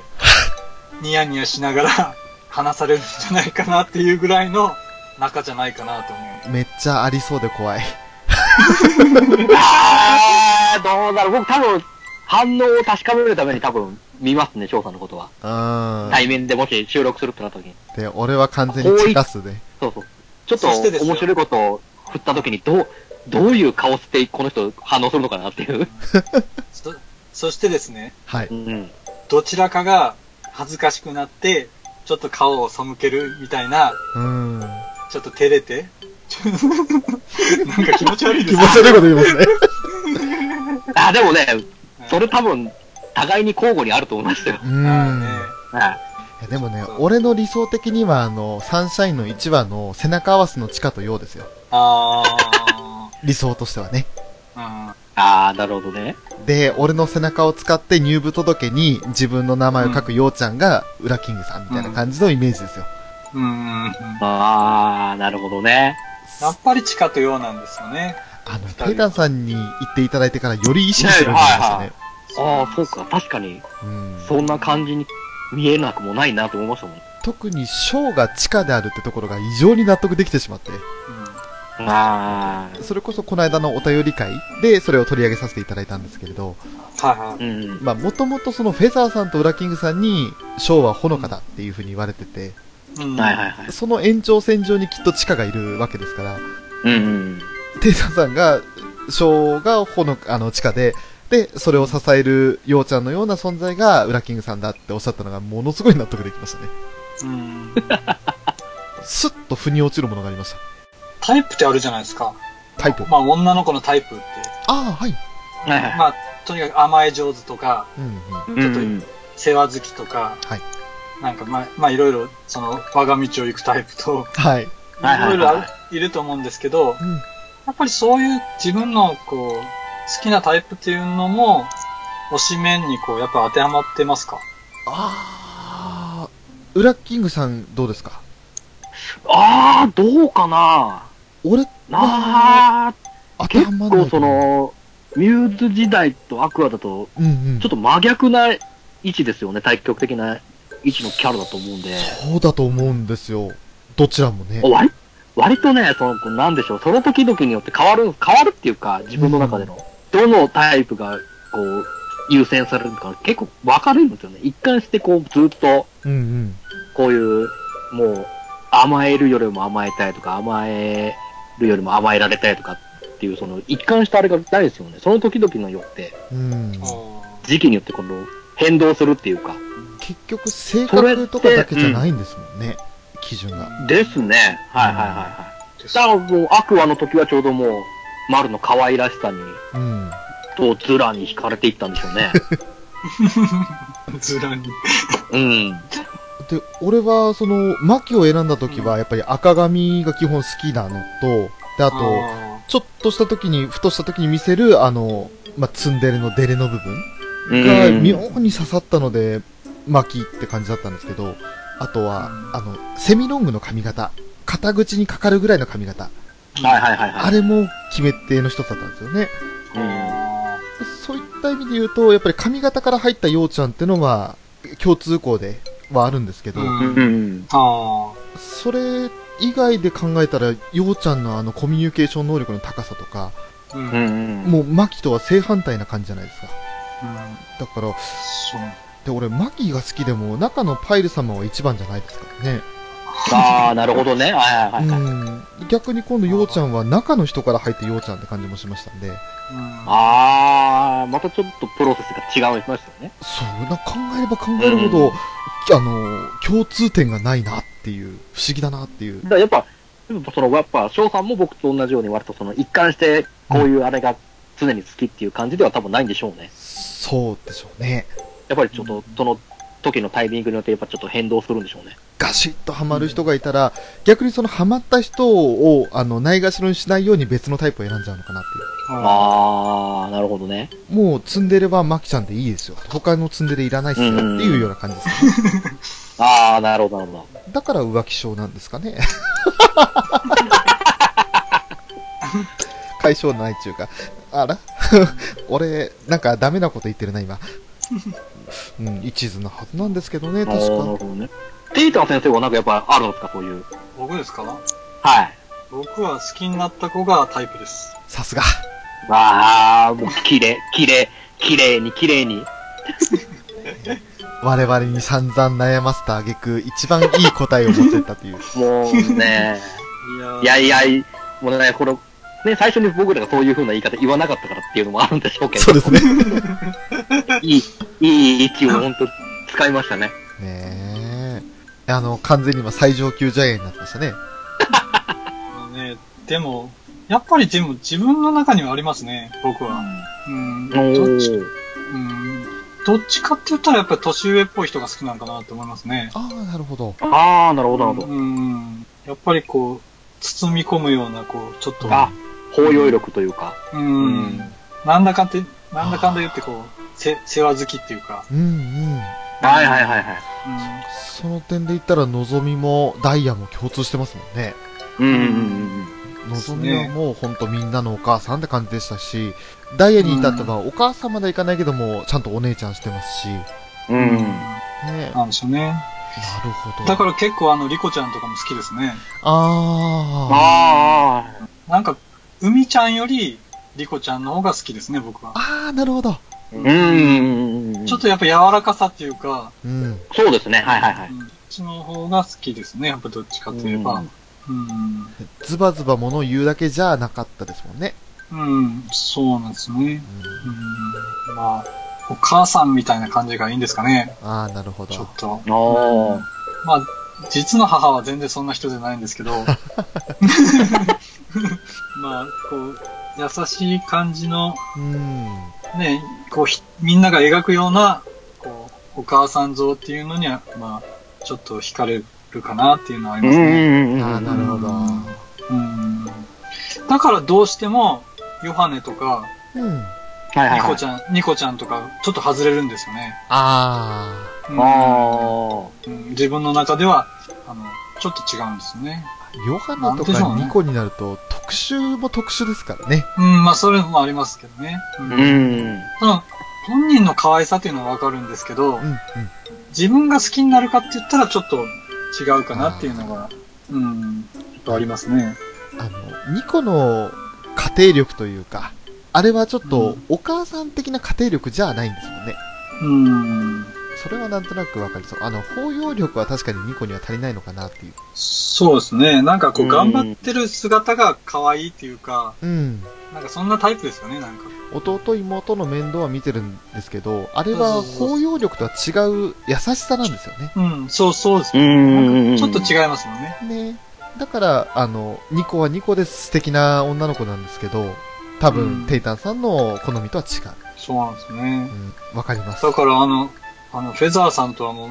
ニヤニヤしながら話されるんじゃないかなっていうぐらいの中じゃないかなと思う。めっちゃありそうで怖い。どうだろう。僕多分反応を確かめるために多分見ますね、翔さんのことは。対面でもし収録するってなった時に。で、俺は完全に散らすね。そうそう。ちょっと面白いことを振った時にどういう顔してこの人反応するのかなっていう。そしてですね。はい。うん、どちらかが恥ずかしくなってちょっと顔を背けるみたいな。ちょっと照れて。なんか気持ち悪いですね。気持ち悪いこと言いますね。あ、でもね、それ多分互いに交互にあると思いましたよ。いやでもね、俺の理想的にはサンシャインの1話の背中合わせの地下と陽ですよ。理想としてはね。なるほどね。で、俺の背中を使って入部届に自分の名前を書く陽ちゃんが裏キングさんみたいな感じのイメージですよ。なるほどね。やっぱり地下と陽なんですよね。ペーターさんに言っていただいてからより意識するんですよね。そうか、確かに。そんな感じに見えなくもないなと思いましたもん。特にショウが地下であるってところが異常に納得できてしまって。それこそこの間のお便り会でそれを取り上げさせていただいたんですけれど、もともとそのフェザーさんとウラキングさんにショウはほのかだっていうふうに言われてて、その延長線上にきっと地下がいるわけですから、テイサーさんがショウがほのか、地下で、それを支えるようちゃんのような存在がウラキングさんだっておっしゃったのがものすごい納得できましたね。スッと腑に落ちるものがありました。タイプってあるじゃないですか。タイプ。まあ女の子のタイプって。はい。まあとにかく甘え上手とか、ちょっと世話好きとか、なんかまあいろいろその我が道を行くタイプと、いろいろいると思うんですけど、やっぱりそういう自分のこう好きなタイプっていうのも、推し面にこう、やっぱ当てはまってますか？ウラキングさんどうですか？どうかな？俺、結構その、ミューズ時代とアクアだと、ちょっと真逆な位置ですよね、対極的な位置のキャラだと思うんで。そうだと思うんですよ。どちらもね。割とね、なんでしょう、その時々によって変わるっていうか、自分の中での。どのタイプが、優先されるのか、結構分かれるんですよね。一貫して、ずっと、こういう、もう、甘えるよりも甘えたいとか、甘えるよりも甘えられたいとかっていう、一貫したあれがないですよね。その時々によって、時期によって、変動するっていうか。結局、性格とかだけじゃないんですもんね。基準がですね。だからもうアクアの時はちょうどもう丸の可愛らしさにとズラに惹かれていったんでしょうね。ズラに。で、俺はマキを選んだ時はやっぱり赤髪が基本好きなのと、で、あとちょっとした時にふとした時に見せるツンデレのデレの部分が妙に刺さったのでマキって感じだったんですけど。あとは、セミロングの髪型。肩口にかかるぐらいの髪型。あれも決め手の一つだったんですよね。そういった意味で言うと、やっぱり髪型から入った陽ちゃんってのは、共通項ではあるんですけど、それ以外で考えたら、陽ちゃんのコミュニケーション能力の高さとか、もう、マキとは正反対な感じじゃないですか。だから、で、俺、マキが好きでも、中のパイル様は一番じゃないですからね。なるほどね。逆に今度、ようちゃんは中の人から入ってようちゃんって感じもしましたんで。またちょっとプロセスが違いましたよね。考えれば考えるほど、共通点がないなっていう、不思議だなっていう。だからやっぱ、翔さんも僕と同じように割と一貫して、こういうあれが常に好きっていう感じでは多分ないんでしょうね。そうでしょうね。やっぱりちょっとその時のタイミングによってやっぱちょっと変動するんでしょうね。ガシッとハマる人がいたら、逆にハマった人をないがしろにしないように別のタイプを選んじゃうのかなっていう。なるほどね。もうツンデレはマキちゃんでいいですよ。他のツンデレいらないっすよっていうような感じですね。なるほどなるほど。だから浮気症なんですかね。解消ないっていうか、あら俺なんかダメなこと言ってるな今。一途なはずなんですけどね、確か。テイター先生はなんかやっぱあるんですか、そういう。僕ですか？はい。僕は好きになった子がタイプです。さすが。わあ、もう綺麗に。我々に散々悩ませた挙句、一番いい答えを持ってったという。もうね、いや、もうね、この、ね、最初に僕らがそういう風な言い方言わなかったからっていうのもあるんでしょうけど。そうですね。いい位置を本当使いましたね。ねえ。完全に今最上級ジャイアンになってましたね。ね、でも、やっぱりでも自分の中にはありますね、僕は。うん。どっちかって言ったらやっぱり年上っぽい人が好きなんかなと思いますね。ああ、なるほど。ああ、なるほど。うん。やっぱりこう、包み込むような、こう、ちょっと。あ、包容力というか。うん。なんだかんだ言ってこう、世話好きっていうか。うんうん。はい。うん、その点で言ったら、のぞみもダイヤも共通してますもんね。うん。のぞみはもうほんとみんなのお母さんって感じでしたし、ダイヤに至ってはお母さんまでいかないけども、ちゃんとお姉ちゃんしてますし。うん。ね、なんでしょうね。なるほど。だから結構リコちゃんとかも好きですね。あー。なんか、海ちゃんよりリコちゃんの方が好きですね、僕は。あー、なるほど。うん。ちょっとやっぱ柔らかさっていうか。うん。そうですね、はい。こっちの方が好きですね、やっぱどっちかといえば。うん、ズバズバ物を言うだけじゃなかったですもんね。うん、そうなんですね。うん、まあ、お母さんみたいな感じがいいんですかね。ああ、なるほど。ちょっと。まあ、実の母は全然そんな人じゃないんですけど、まあ、こう、優しい感じの、うん、ね、こう、みんなが描くような、こう、お母さん像っていうのには、まあ、ちょっと惹かれる。かなっていうのはありますね。ああ、なるほど。うん。だからどうしてもヨハネとか、うん、ニコちゃんとかちょっと外れるんですよね。ああ、自分の中ではちょっと違うんですよね。ヨハネとかニコになると特殊も特殊ですからね。うん、まあそれもありますけどね。うん。本人の可愛さというのはわかるんですけど、自分が好きになるかって言ったらちょっと違うかなっていうのが、ちょっとありますね。ニコの家庭力というか、あれはちょっとお母さん的な家庭力じゃないんですもんね。それはなんとなくわかりそう。包容力は確かにニコには足りないのかなっていう。そうですね。なんかこう、頑張ってる姿が可愛いっていうか、なんかそんなタイプですよね、なんか。弟、妹の面倒は見てるんですけど、あれは包容力とは違う優しさなんですよね。うん、そうですね。ちょっと違いますもんね。ね。だから、ニコはニコで素敵な女の子なんですけど、多分、テイタンさんの好みとは違う。そうなんですね。わかります。だから、フェザーさんとはもう、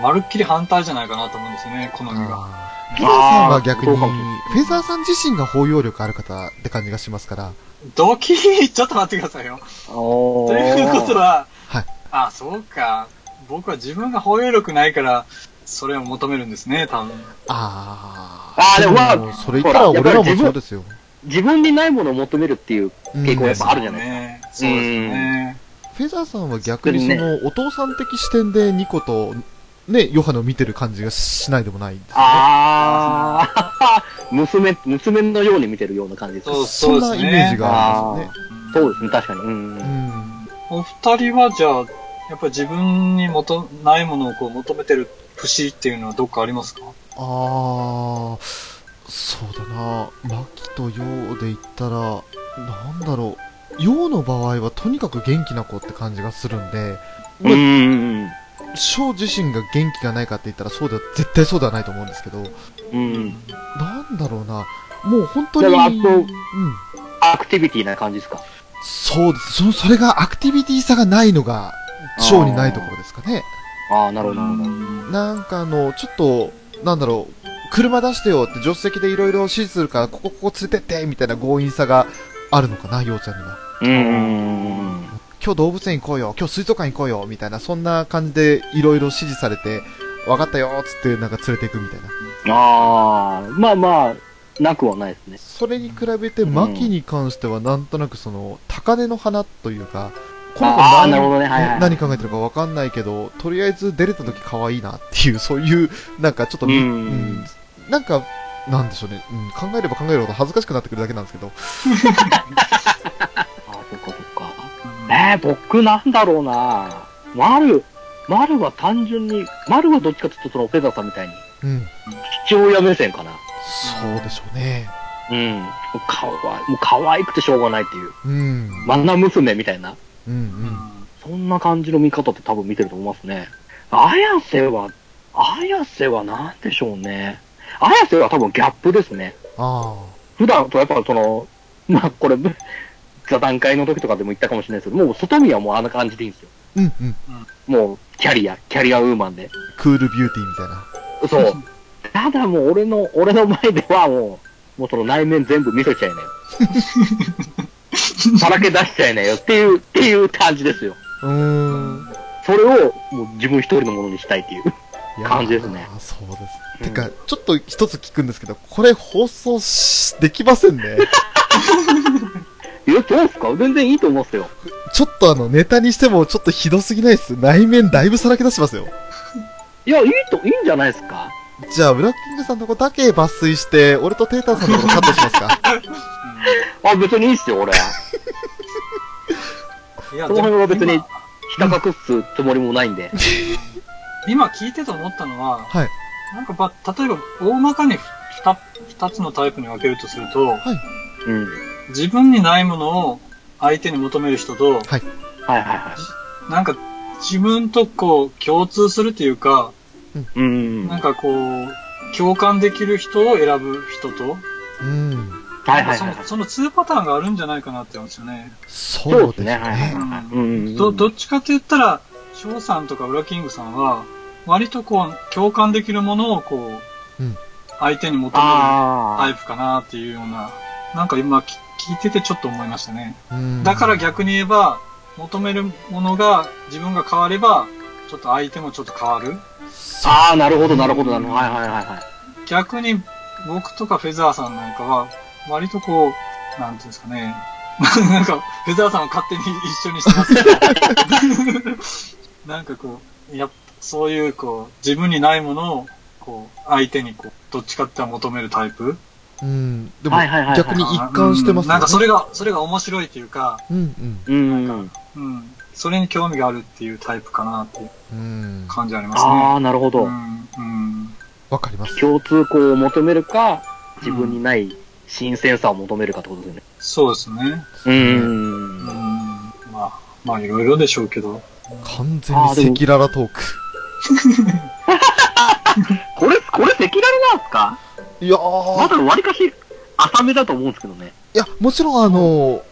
まるっきり反対じゃないかなと思うんですよね、好みが。フェザーさんは逆に、フェザーさん自身が包容力ある方って感じがしますから、ドキーちょっと待ってくださいよ。ということは、はい、あ、そうか。僕は自分が包容力ないから、それを求めるんですね、多分。でもまあ、それ言ったら俺らもそうですよ。自分にないものを求めるっていう傾向やっぱあるじゃないですか。そうですね。フェザーさんは逆にその、お父さん的視点でニコと、ね、ヨハネを見てる感じがしないでもないんですよね。娘のように見てるような感じです。そうですね。そんなイメージがありますね。そうですね、確かに。お二人はじゃあ、やっぱり自分にないものをこう求めてる節っていうのはどっかありますか？そうだな。マキとヨウで言ったら、なんだろう。ヨウの場合はとにかく元気な子って感じがするんで、ショウ自身が元気がないかって言ったら絶対そうではないと思うんですけど、なんだろうな、もう本当に、アクティビティな感じですか？そうです。それがアクティビティさがないのが、ショウにないところですかね。なるほど。なんかちょっと、なんだろう、車出してよって助手席でいろいろ指示するから、ここ連れてって、みたいな強引さがあるのかな、ヨウちゃんには。今日動物園行こうよ、今日水族館行こうよ、みたいな、そんな感じでいろいろ指示されて、分かったよ、つってなんか連れて行くみたいな。まあ、なくはないですね。それに比べて、マキに関してはなんとなく高根の花というか、この子何考えてるか分かんないけど、とりあえず出れた時可愛いなっていう、そういう、なんかちょっと、なんか、なんでしょうね、うん、考えれば考えるほど恥ずかしくなってくるだけなんですけどあ、そっかそっか。僕なんだろうな、丸は単純に、丸はどっちかというとそのペザさんみたいに、うん、父親目線かな。そうでしょうね。うん、もう可愛くてしょうがないっていう、うん、マナ娘みたいな、うんうん、そんな感じの見方って多分見てると思いますね。綾瀬はなんでしょうね。綾瀬は多分ギャップですね。あ、普段とやっぱその、まあこれ座談会の時とかでも言ったかもしれないですけど、もう外見はもうあんな感じでいいんですよ。うんうん。もうキャリアウーマンで。クールビューティーみたいな。そう。ただもう俺の前ではもうその内面全部見せちゃいなよ。さらけ出しちゃいなよっていう感じですよ。それをもう自分一人のものにしたいっていう感じですね。そうです。うん、てかちょっと一つ聞くんですけど、これ放送できませんね。いや、どうですか？全然いいと思うんですよ。ちょっとネタにしてもちょっとひどすぎないっす？内面だいぶさらけ出しますよ。いや、いいんじゃないですか？じゃあ、ブラッキングさんのとこだけ抜粋して、俺とテータンさんのとこカットしますか？あ、別にいいっすよ、俺。いや、その辺は別に、ひた隠すつもりもないんで。今聞いてて思ったのは、はい、なんか例えば、大まかに2つのタイプに分けるとすると、はい、うん、自分にないものを相手に求める人と、はい、はいはいはい。なんか自分とこう共通するというか、うん、なんかこう共感できる人を選ぶ人と、うん、はいはいはい。その2パターンがあるんじゃないかなって思うんですよね。そうですね。うん、どっちかって言ったら、ショウさんとかウラキングさんは割とこう共感できるものをこう、うん、相手に求めるタイプかなっていうような、なんか今聞いててちょっと思いましたね。だから逆に言えば、求めるものが自分が変われば、ちょっと相手もちょっと変わる。ああ、なるほどなるほどなるほど。はいはいはいはい。逆に僕とかフェザーさんなんかは、割とこう、なんていうんですかね。なんかフェザーさんを勝手に一緒にしてますけど、なんかこう、そういうこう、自分にないものを、こう、相手にこう、どっちかっては求めるタイプ。うん、でも逆に一貫してますね。なんかそれが面白いというか、うんうん、なんか、うん、それに興味があるっていうタイプかなっていう感じありますね。ああ、なるほど。わかります。共通項を求めるか、自分にない新鮮さを求めるかってことですね。うん、そうですね。まあいろいろでしょうけど。完全にセキララトーク。これセキララなんすか？いやー、まだわりかし浅めだと思うんですけどね。いや、もちろん本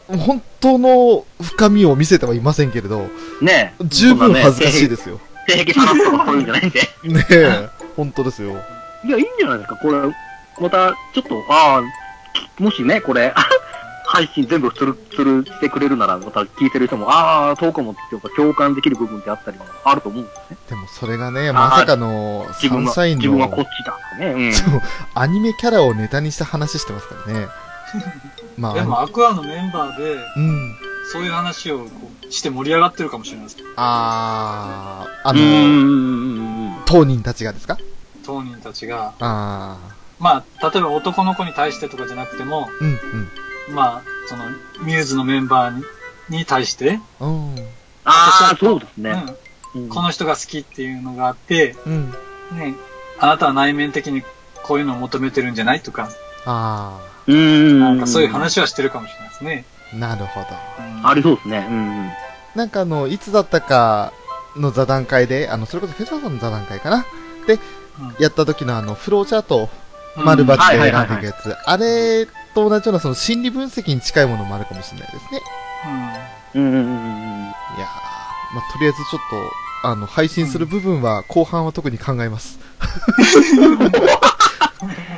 当の深みを見せてはいませんけれど、ねえ、十分恥ずかしいですよ。性癖の話とかそういうんじゃないんで。ねえ、本当ですよ。いや、いいんじゃないですか、これ。また、ちょっと、もしね、これ、配信全部ツルしてくれるなら、また聞いてる人も、そうかもっていうか、共感できる部分であったりもあると思うんですね。でもそれがね、まさかの、自分はこっちだね、うん。そう、アニメキャラをネタにした話してますからね。まあ、でもアクアのメンバーで、うん、そういう話をこうして盛り上がってるかもしれないですけど。当人たちがですか？当人たちが。まあ、例えば男の子に対してとかじゃなくても、うんうん、まあ、その、ミューズのメンバーに対して、そうですね、うん。この人が好きっていうのがあって、うん、ね、あなたは内面的にこういうのを求めてるんじゃないとか、なんかそういう話はしてるかもしれないですね。なるほど。うん、ありそうですね。うん、なんかいつだったかの座談会で、それこそフェザーさんの座談会かなで、やった時のフローチャートを丸バッジで選んでいくやつ、あれ、と同じようなその心理分析に近いものもあるかもしれないですね。いやー、とりあえずちょっと配信する部分は、後半は特に考えます。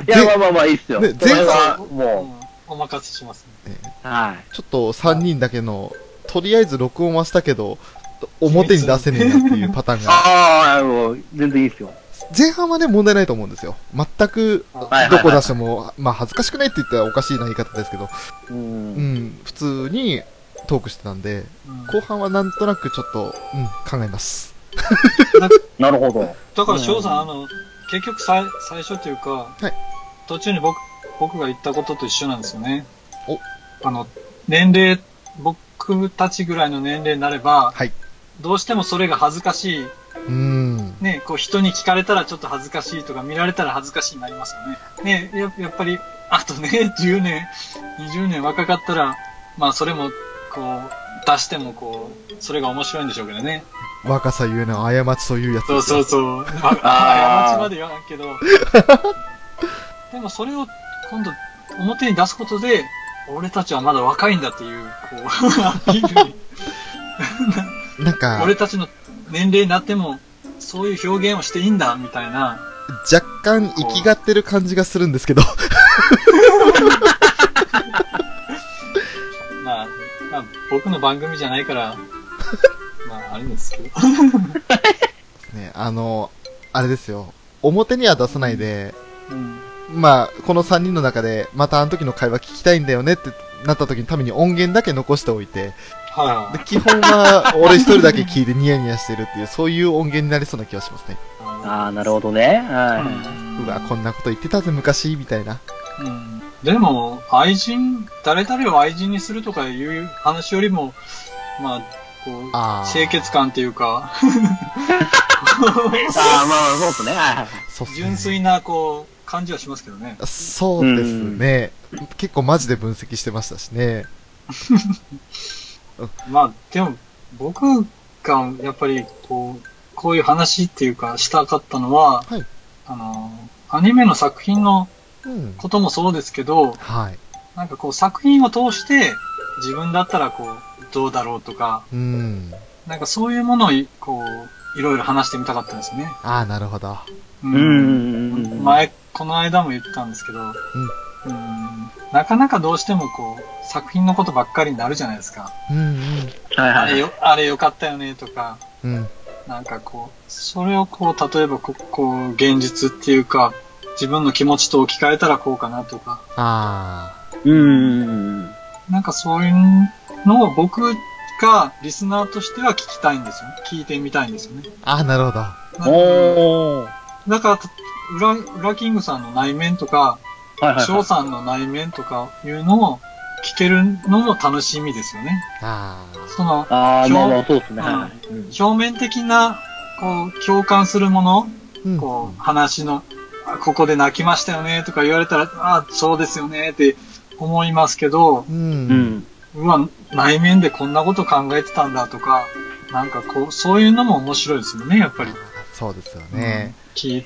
いや、まあいいっすよ。前半はもうお任せしますね。はい。ちょっと3人だけのとりあえず録音はしたけど表に出せねえなっていうパターンが。もう全然いいっすよ。前半はね、問題ないと思うんですよ。全く、どこ出しても、まあ、恥ずかしくないって言ったらおかしいな言い方ですけど、うん、普通にトークしてたんで、後半はなんとなくちょっと、考えます。なるほど。だから、ショウさん、結局最初というか、途中に僕が言ったことと一緒なんですよね。お、年齢、僕たちぐらいの年齢になれば、はい、どうしてもそれが恥ずかしい。ね、こう人に聞かれたらちょっと恥ずかしいとか、見られたら恥ずかしいになりますよね。ね、やっぱり、あとね、10年、20年若かったら、まあそれも、こう、出してもこう、それが面白いんでしょうけどね。若さゆえの過ちというやつですね。そうそうそう。過ちまで言わんけど。でもそれを今度表に出すことで、俺たちはまだ若いんだっていう、こう、アピールに。なんか、俺たちの年齢になっても、そういう表現をしていいんだ、みたいな。若干生きがってる感じがするんですけど。まあ、僕の番組じゃないから、まあ、あれですけど。ね、あれですよ。表には出さないで、まあ、この3人の中で、またあの時の会話聞きたいんだよねってなった時のために音源だけ残しておいて、はい、基本は俺一人だけ聞いてニヤニヤしてるっていう、そういう音源になりそうな気がしますね。ああ、なるほどね。はい。うわ、こんなこと言ってたぜ、昔、みたいな。うん。でも、誰々を愛人にするとかいう話よりも、まあ、こう、清潔感っていうか、まあ、そうっすね。純粋な、こう、感じはしますけどね。そうですね。結構マジで分析してましたしね。まあ、でも、僕がやっぱりこういう話っていうかしたかったのは、はい、アニメの作品のこともそうですけど、はい、なんかこう作品を通して自分だったらこう、どうだろうとか、なんかそういうものをこう、いろいろ話してみたかったんですね。ああ、なるほど。この間も言ったんですけど、なかなかどうしてもこう、作品のことばっかりになるじゃないですか。あれよかったよねとか、なんかこう、それをこう、例えばこう、現実っていうか、自分の気持ちと置き換えたらこうかなとか。なんかそういうのを僕がリスナーとしては聞きたいんですよね。聞いてみたいんですよね。ああ、なるほど。だから、裏キングさんの内面とか、ショウさんの内面とかいうのを聞けるのも楽しみですよね。表面的な、こう、共感するもの、こう、話の、ここで泣きましたよねとか言われたら、ああ、そうですよねって思いますけど、うわ、内面でこんなこと考えてたんだとか、なんかこう、そういうのも面白いですよね、やっぱり。そうですよね。聞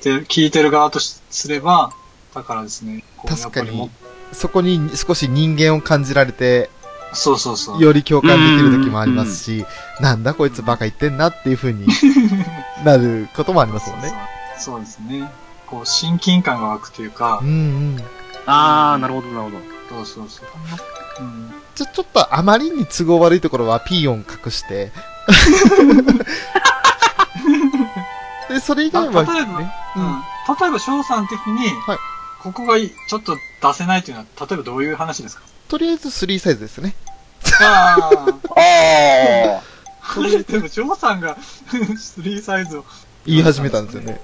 いてる側とすれば、だからですね。確かに、そこに少し人間を感じられて、そうそうそう。より共感できる時もありますし、なんだこいつバカ言ってんなっていう風になることもありますもんね。そうですね。こう、親近感が湧くというか。ああ、なるほど、なるほど。そうそうそう。ちょっとあまりに都合悪いところはピーヨン隠して、で、それ以外は、例えば、翔さん的に、ここがちょっと出せないというのは、例えばどういう話ですか？とりあえず3サイズですね。これ、でも翔さんが3サイズを言い始めたんですよね。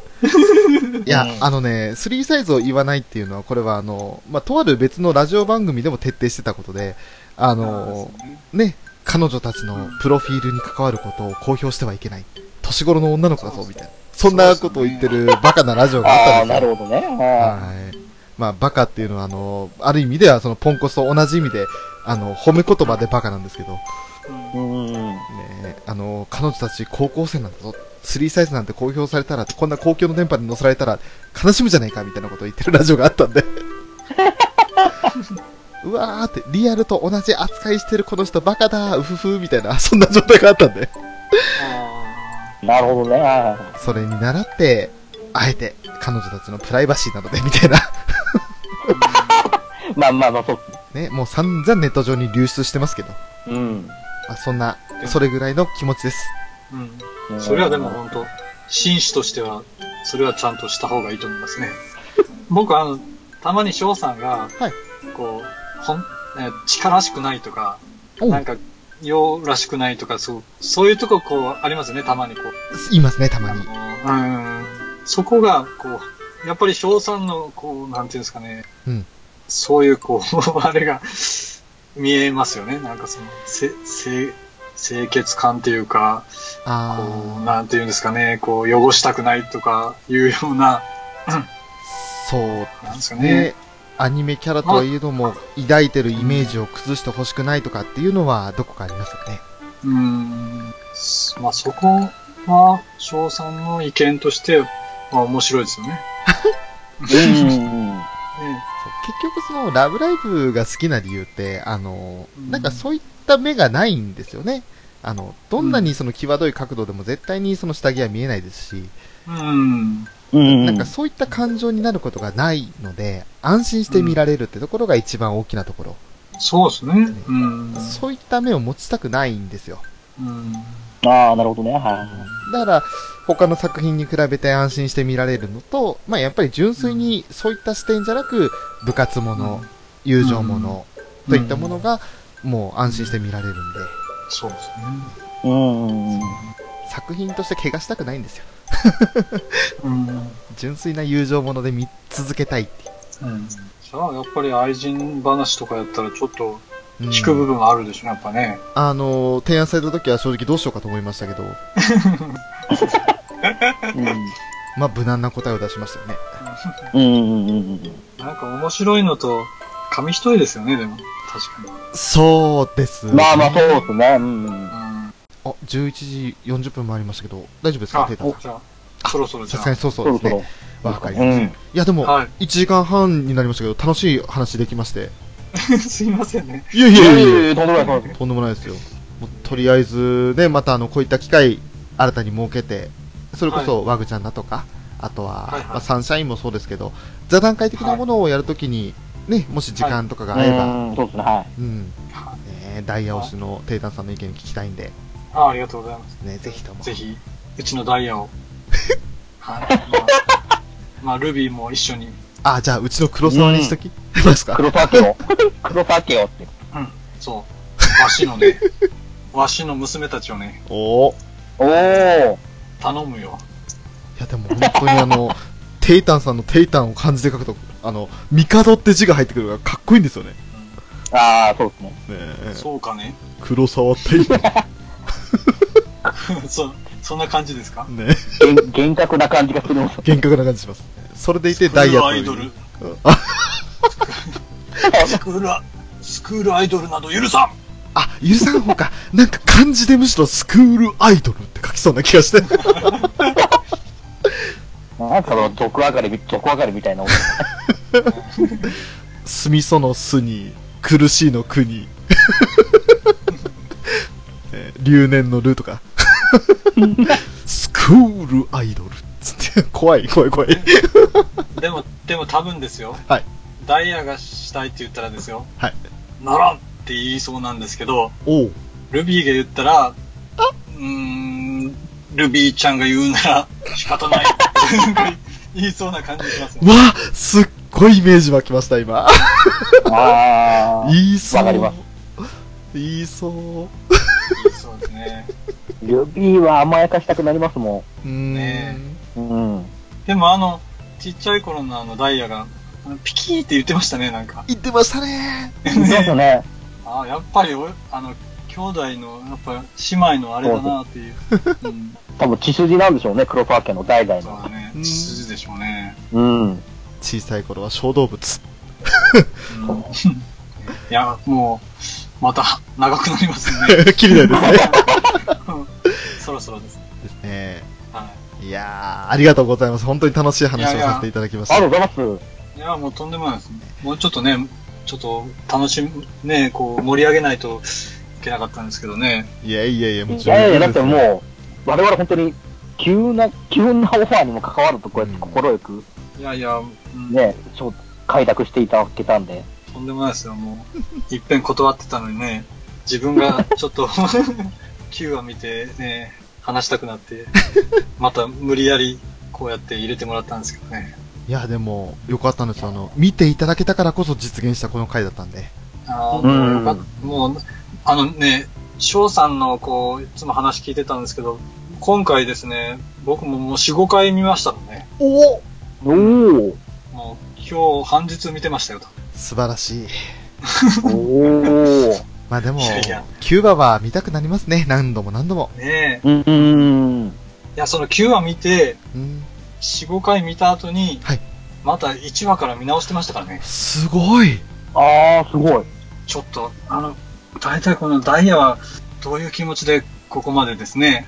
いや、3サイズを言わないっていうのは、これはまあ、とある別のラジオ番組でも徹底してたことで、ね、彼女たちのプロフィールに関わることを公表してはいけない。年頃の女の子だぞ、みたいな。そんなことを言ってるバカなラジオがあったんですよ。なるほどね。はい。まあ、バカっていうのは、ある意味では、そのポンコツと同じ意味で、褒め言葉でバカなんですけど。ね、彼女たち高校生なんだぞ。3サイズなんて公表されたら、こんな公共の電波に載せられたら、悲しむじゃないか、みたいなことを言ってるラジオがあったんで。うわーって、リアルと同じ扱いしてるこの人バカだ、うふふ、みたいな、そんな状態があったんで。なるほどね。それに倣って、あえて彼女たちのプライバシーなどで、みたいな。まあ、そうね。もう散々ネット上に流出してますけど。まあ、そんな、それぐらいの気持ちです。それはでも本当、紳士としては、それはちゃんとした方がいいと思いますね。僕たまに翔さんが、こう、力らしくないとか、なんか、よらしくないとか、そういうとここう、ありますね、たまにこう。いますね、たまに。そこが、こう、やっぱりショウさんのこうなんていうんですかね、うん、そういうこうあれが見えますよね。なんかその清潔感というか、こうなんていうんですかね、こう汚したくないとかいうようなそうなんですかね。アニメキャラとはいえども抱いてるイメージを崩してほしくないとかっていうのはどこかありますよね。まあそこは翔さんの意見として、まあ、面白いですよね。結局そのラブライブが好きな理由ってなんかそういった目がないんですよね。どんなにその際どい角度でも絶対にその下着は見えないですし、なんかそういった感情になることがないので安心して見られるってところが一番大きなところ。そうですね。そういった目を持ちたくないんですよ。ああ、なるほどね。はい。だから他の作品に比べて安心して見られるのと、まあやっぱり純粋にそういった視点じゃなく部活もの、友情ものといったものがもう安心して見られるんで。そうですね。作品として怪我したくないんですよ。純粋な友情もので見続けたいっていう。じゃあやっぱり愛人話とかやったらちょっと引く部分があるでしょ、やっぱね。提案された時は正直どうしようかと思いましたけど。まあ無難な答えを出しましたよね。なんか面白いのと紙一重ですよね、でも確かに。そうですね。まあまあそうですね。あ、11時40分もありましたけど、大丈夫ですか、テータさん。そろそろじゃあ。さすがにそうですね。わかりました。いやでも、1時間半になりましたけど、楽しい話できまして。すいませんね。いやいやいや、とんでもないですよ。とりあえず、ね、またこういった機会、新たに設けて、それこそワグちゃんだとか、あとはサンシャインもそうですけど、座談会的なものをやるときに、ね、もし時間とかが合えば、ダイヤ推しのテータさんの意見聞きたいんで。ありがとうございます。ね、ぜひとも。ぜひ、うちのダイヤを。まあ、ルビーも一緒に。あ、じゃあ、うちの黒沢にしときますか。黒沢家を。黒沢家をって。うん、そう。わしの娘たちをね。頼むよ。いや、でも本当にテイタンさんのテイタンを漢字で書くと、帝って字が入ってくるからかっこいいんですよね。ああ、そうですね。そうかね。黒沢テイタン。そんな感じですかね。厳格な感じがする。厳格な感じします。それでいてダイヤという。スクールアイドルなど許さん。あ、許さんほうか。なんか漢字でむしろスクールアイドルって書きそうな気がして。なんかの毒上がりみたいな。すみそのすに苦しいの苦に留年のるとか。スクールアイドルっつって怖いでも多分ですよ、はい、ダイヤがしたいって言ったらですよ、はい、ならんって言いそうなんですけど、ルビーが言ったらルビーちゃんが言うなら仕方ないって言いそうな感じしますね。わあ、すっごいイメージ湧きました今。言いそう、わかります。言いそうですね。ルビーは甘やかしたくなりますもん。ねえ。でもちっちゃい頃のダイヤが、ピキーって言ってましたね、なんか。言ってましたね。ね。ああ、やっぱり、兄弟の、やっぱ、姉妹のあれだなっていう。多分、血筋なんでしょうね、黒沢家の代々の。そうだね、血筋でしょうね。小さい頃は小動物。いや、もう、また、長くなりますね。きりないですね。そろそろですね。いやー、ありがとうございます。本当に楽しい話をさせていただきました。ありがとうございます。いやー、もうとんでもないですね。もうちょっとね、楽しむ、ね、こう、盛り上げないといけなかったんですけどね。いや、もちろん。だってもう、我々本当に、急なオファーにも関わると、こうやって心よく、ね、開拓していただけたんで。とんでもないですよ、もう。いっぺん断ってたのにね、自分がちょっと、9話見てね、話したくなって、また無理やりこうやって入れてもらったんですけどね。いや、でも、よかったんですよ。見ていただけたからこそ実現したこの回だったんで。ああ、もう、翔さんのこう、いつも話聞いてたんですけど、今回ですね、僕ももう4、5回見ましたのね。おおお。もう今日半日見てましたよと。素晴らしい。おお。まあでもキューバは見たくなりますね。何度も何度も。ねえ。うん。いやその9話見て、4、5回見た後に、はい、また1話から見直してましたからね。すごい。ああすごい。ちょっと大体このダイヤはどういう気持ちでここまでですね。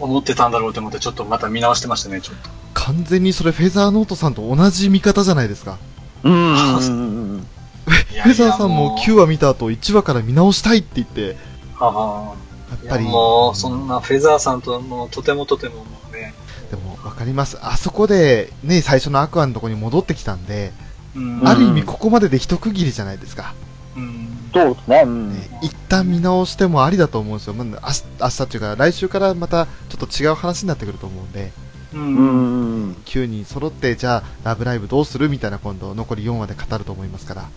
思ってたんだろうと思ってちょっとまた見直してましたね。ちょっと完全にそれフェザーノートさんと同じ見方じゃないですか。フェザーさんも9話見た後1話から見直したいって言って、やっぱりもうそんなフェザーさんともうとてももうね。でもわかります。あそこでね最初のアクアのとこに戻ってきたんで、ある意味ここまでで一区切りじゃないですか。そうですね。一旦見直してもありだと思うんですよ。明日っていうか来週からまたちょっと違う話になってくると思うんで、9人揃ってじゃあラブライブどうするみたいな今度残り4話で語ると思いますから。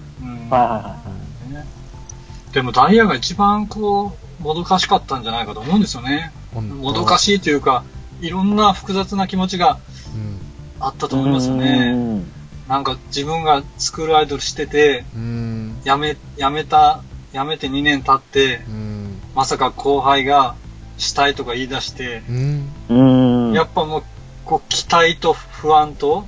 でもダイヤが一番こうもどかしかったんじゃないかと思うんですよね。もどかしいというかいろんな複雑な気持ちがあったと思いますよね。なんか自分がスクールアイドルしてて、辞めて2年経って、まさか後輩がしたいとか言い出して、やっぱもう、こう期待と不安と、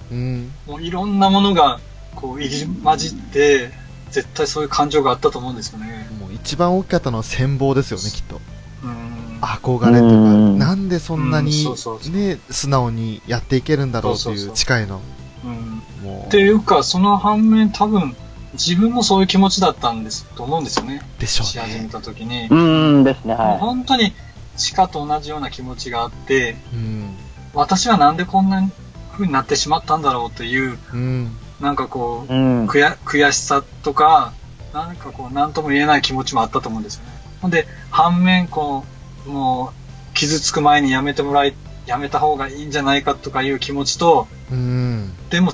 もういろんなものがこう入り混じって、絶対そういう感情があったと思うんですよね。もう一番大きかったのは羨望ですよね、きっと。憧れとか、なんでそんなにね、素直にやっていけるんだろうという誓いの。っていうかその反面多分自分もそういう気持ちだったんですと思うんですよね。でしょうね。し始めた時にですね、はい、本当にシカと同じような気持ちがあって、私はなんでこんな風になってしまったんだろうという、なんかこう、悔しさとかなんかこう何とも言えない気持ちもあったと思うんですよね。ほんで反面こうもう傷つく前にやめた方がいいんじゃないかとかいう気持ちと、でも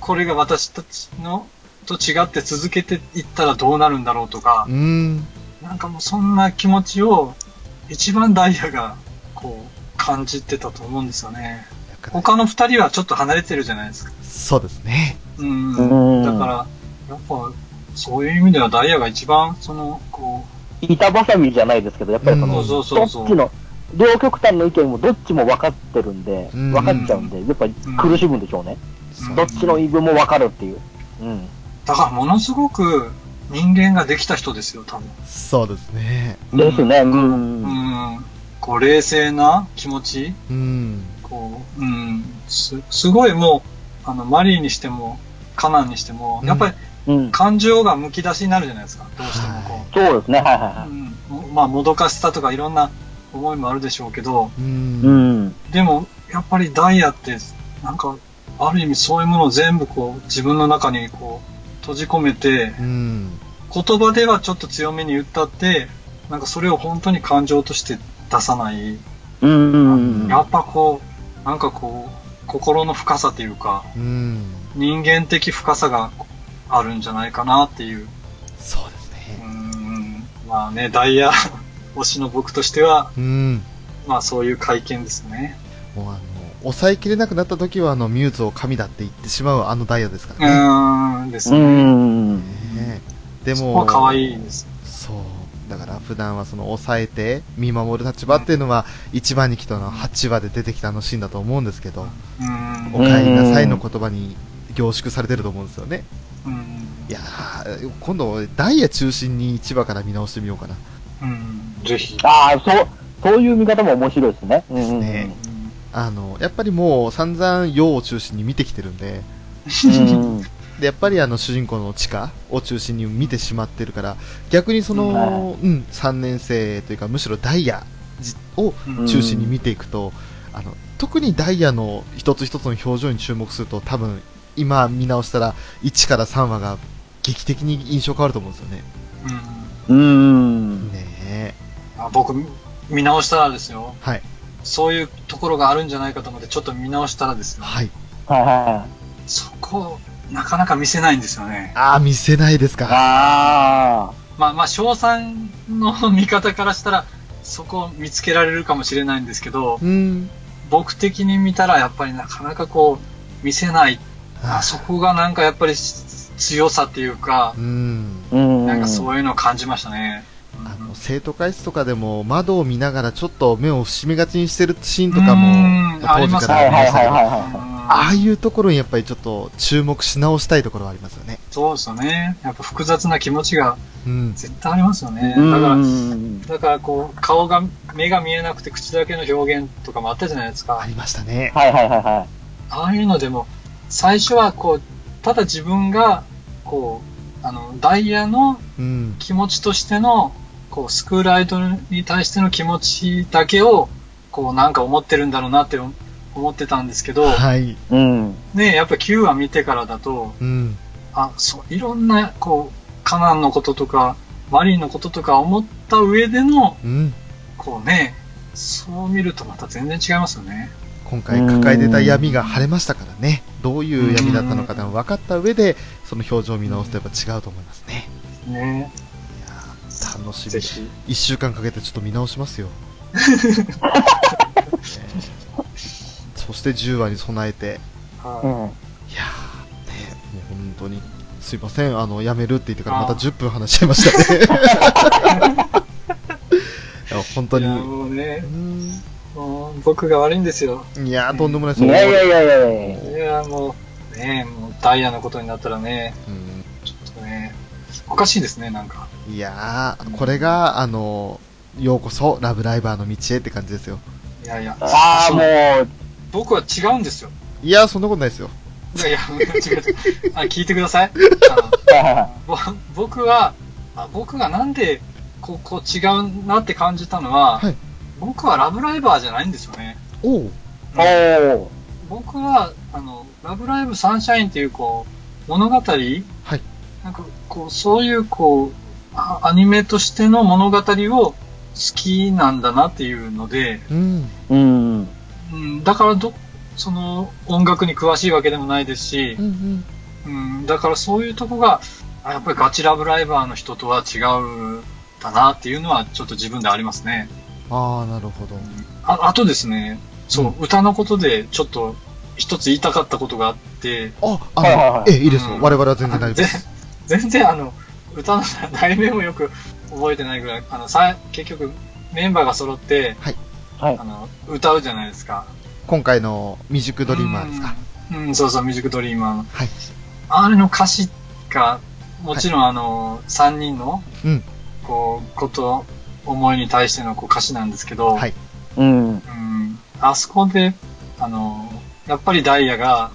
これが私たちのと違って続けていったらどうなるんだろうとか、なんかもうそんな気持ちを一番ダイヤがこう感じてたと思うんですよね。他の2人はちょっと離れてるじゃないですか。そうですね。だからやっぱそういう意味ではダイヤが一番そのこう板挟みじゃないですけど、やっぱりそのどっちの両極端の意見もどっちも分かってるんで、分かっちゃうんで、やっぱり苦しむんでしょうね。どっちの言い分も分かるっていう。だからものすごく人間ができた人ですよ、多分。そうですね。ですね。こう冷静な気持ち。こうすごいもうマリーにしてもカナンにしてもやっぱり感情がむき出しになるじゃないですか。どうしてもこう。そうですね。まあもどかしさとかいろんな思いもあるでしょうけど、でもやっぱりダイヤってなんかある意味そういうものを全部こう自分の中にこう閉じ込めて、言葉ではちょっと強めに言ったってなんかそれを本当に感情として出さない、やっぱこうなんかこう心の深さというか、人間的深さがあるんじゃないかなっていう。そうですね。まあね、ダイヤ推しの僕としては、まあそういう会見ですね。もう抑えきれなくなった時はミューズを神だって言ってしまうダイヤですからね。ですね。でも可愛いです。そうだから普段はその抑えて見守る立場っていうのは1話2期との8話で出てきたシーンだと思うんですけど、お帰りなさいの言葉に凝縮されてると思うんですよね。いや今度ダイヤ中心に1話から見直してみようかな。ぜひ。そういう見方も面白いですね。ですね。やっぱりもう散々陽を中心に見てきてるんで、でやっぱり主人公の地下を中心に見てしまってるから、逆にその3年生というかむしろダイヤを中心に見ていくと、特にダイヤの一つ一つの表情に注目すると多分今見直したら1から3話が劇的に印象変わると思うんですよね。僕見直したらですよ、はい、そういうところがあるんじゃないかと思ってちょっと見直したらですよ、そこなかなか見せないんですよね。見せないですか。まあ翔さんの見方からしたらそこを見つけられるかもしれないんですけど、僕的に見たらやっぱりなかなかこう見せない、あそこがなんかやっぱり強さっていうか、うん、なんかそういうのを感じましたね。生徒会室とかでも窓を見ながらちょっと目を閉めがちにしてるシーンとかも当時からありましたけど、ああいうところにやっぱりちょっと注目し直したいところはありますよね。そうですよね。やっぱ複雑な気持ちが絶対ありますよね、うん、だからこう顔が目が見えなくて口だけの表現とかもあったじゃないですか。ありましたね、はいはいはいはい。ああいうのでも最初はこうただ自分がこうダイヤの気持ちとしての、うん、こうスクールアイドルに対しての気持ちだけをこうなんか思ってるんだろうなって思ってたんですけど、はい、うん、ね、やっぱ9話見てからだと、うん、あ、そういろんなこうカナンのこととかマリンのこととか思った上での、うん、こうね、そう見るとまた全然違いますよね。今回抱えてた闇が晴れましたからね、どういう闇だったのかでも分かった上でその表情を見直すとやっぱ違うと思いますね。ね、楽しみ。1週間かけてちょっと見直しますよそして10話に備えて、はい、いやー、ね、もう本当にすいません、やめるって言ってからまた10分話しちゃいましたねいや本当に、いやもうね、もう僕が悪いんですよ。いやー、とんでもないです。いやいやいやいやいや、もうね、もうダイヤのことになったらね、ちょっとねおかしいですね、なんか。いやー、これがようこそラブライバーの道へって感じですよ。いやいや、ああ、もう僕は違うんですよ。いや、そんなことないですよ。いやいや、違う聞いてください僕がなんでこう違うなって感じたのは、はい、僕はラブライバーじゃないんですよね。おう、お、僕はラブライブサンシャインっていうこう物語、はい、なんかこうそういうこうアニメとしての物語を好きなんだなっていうので、うんうん、だからその音楽に詳しいわけでもないですし、うんうんうん、だからそういうとこがやっぱりガチラブライバーの人とは違うんだなっていうのはちょっと自分でありますね。ああ、なるほど。 あとですね、そう、うん、歌のことでちょっと一つ言いたかったことがあって。あ、はいはいはい、いいですよ、うん、我々は全然大丈夫です。全然歌の題名もよく覚えてないぐらい、結局メンバーが揃って、はいはい、歌うじゃないですか。今回のミュージックドリーマーですか。うん、そうそう、ミュージックドリーマーの、はい、あれの歌詞がもちろん、はい、3人の、うん、こうこと思いに対してのこう歌詞なんですけど、はい、うんうん、あそこでやっぱりダイヤが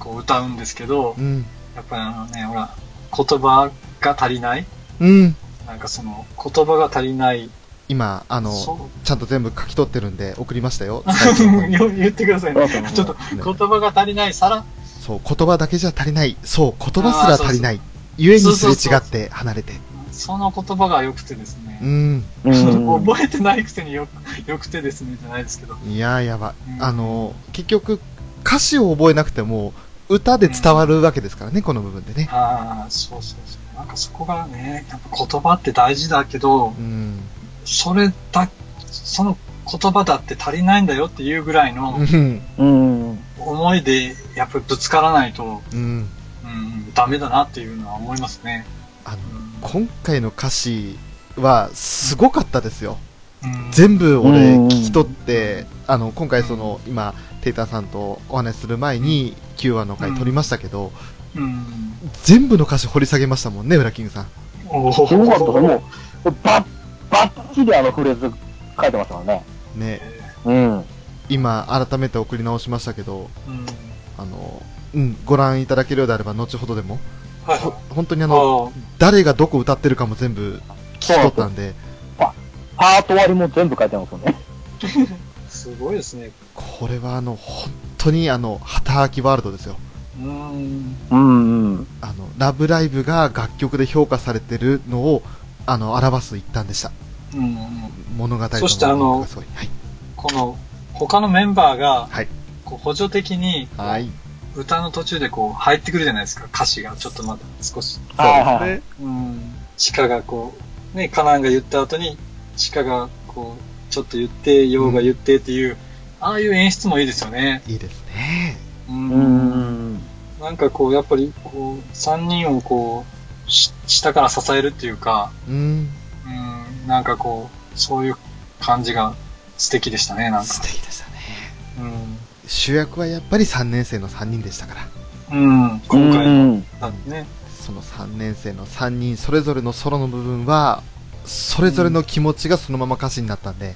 こう歌うんですけど、はい、うん、やっぱりね、ほら、言葉が足りない、うん、なんかその言葉が足りない。今ちゃんと全部書き取ってるんで送りましたよ言ってくださいねちょっと言葉が足りない、さらそう言葉だけじゃ足りない、そう言葉すら足りない、ゆえにすれ違って離れて、その言葉が良くてですね、うん覚えてないくせによくてですねじゃないですけど、いやー、やば、うん、結局歌詞を覚えなくても歌で伝わるわけですからね、うん、この部分でね。ああ、そうそうそう。なんかそこがね、やっぱ言葉って大事だけど、うん、その言葉だって足りないんだよっていうぐらいの思いでやっぱりぶつからないと、うんうん、ダメだなっていうのは思いますね。今回の歌詞はすごかったですよ。うん、全部俺聞き取って、うん、今回今テイターさんとお話しする前に9話の回撮りましたけど、うんうん、全部の歌詞掘り下げましたもんね、ウラキングさん。おー、すごかった。もうバッチリフレーズ書いてましたもんね。ね、うん、今改めて送り直しましたけど、うん、うん、ご覧いただけるようであれば後ほどでも、はい、本当に誰がどこ歌ってるかも全部聞き取ったんで、パート割りも全部書いてますよねすごいですね。これは本当に旗開きワールドですよ。うんうん、ラブライブが楽曲で評価されてるのを表す一端でした。うんうん、物語とそしてはい、この他のメンバーが、はい、こう補助的に、はい、歌の途中でこう入ってくるじゃないですか、歌詞がちょっとまだ少し、はい、うん、チカがこうね、カナンが言った後にチカがこうちょっと言って、ヨウが言ってっていう、ああいう演出もいいですよね。いいですね。なんかこうやっぱりこう3人をこう下から支えるっていうか、なんかこうそういう感じが素敵でしたね。なんか素敵でしたね。主役はやっぱり3年生の3人でしたから。今回のね。その3年生の3人それぞれのソロの部分はそれぞれの気持ちがそのまま歌詞になったんで。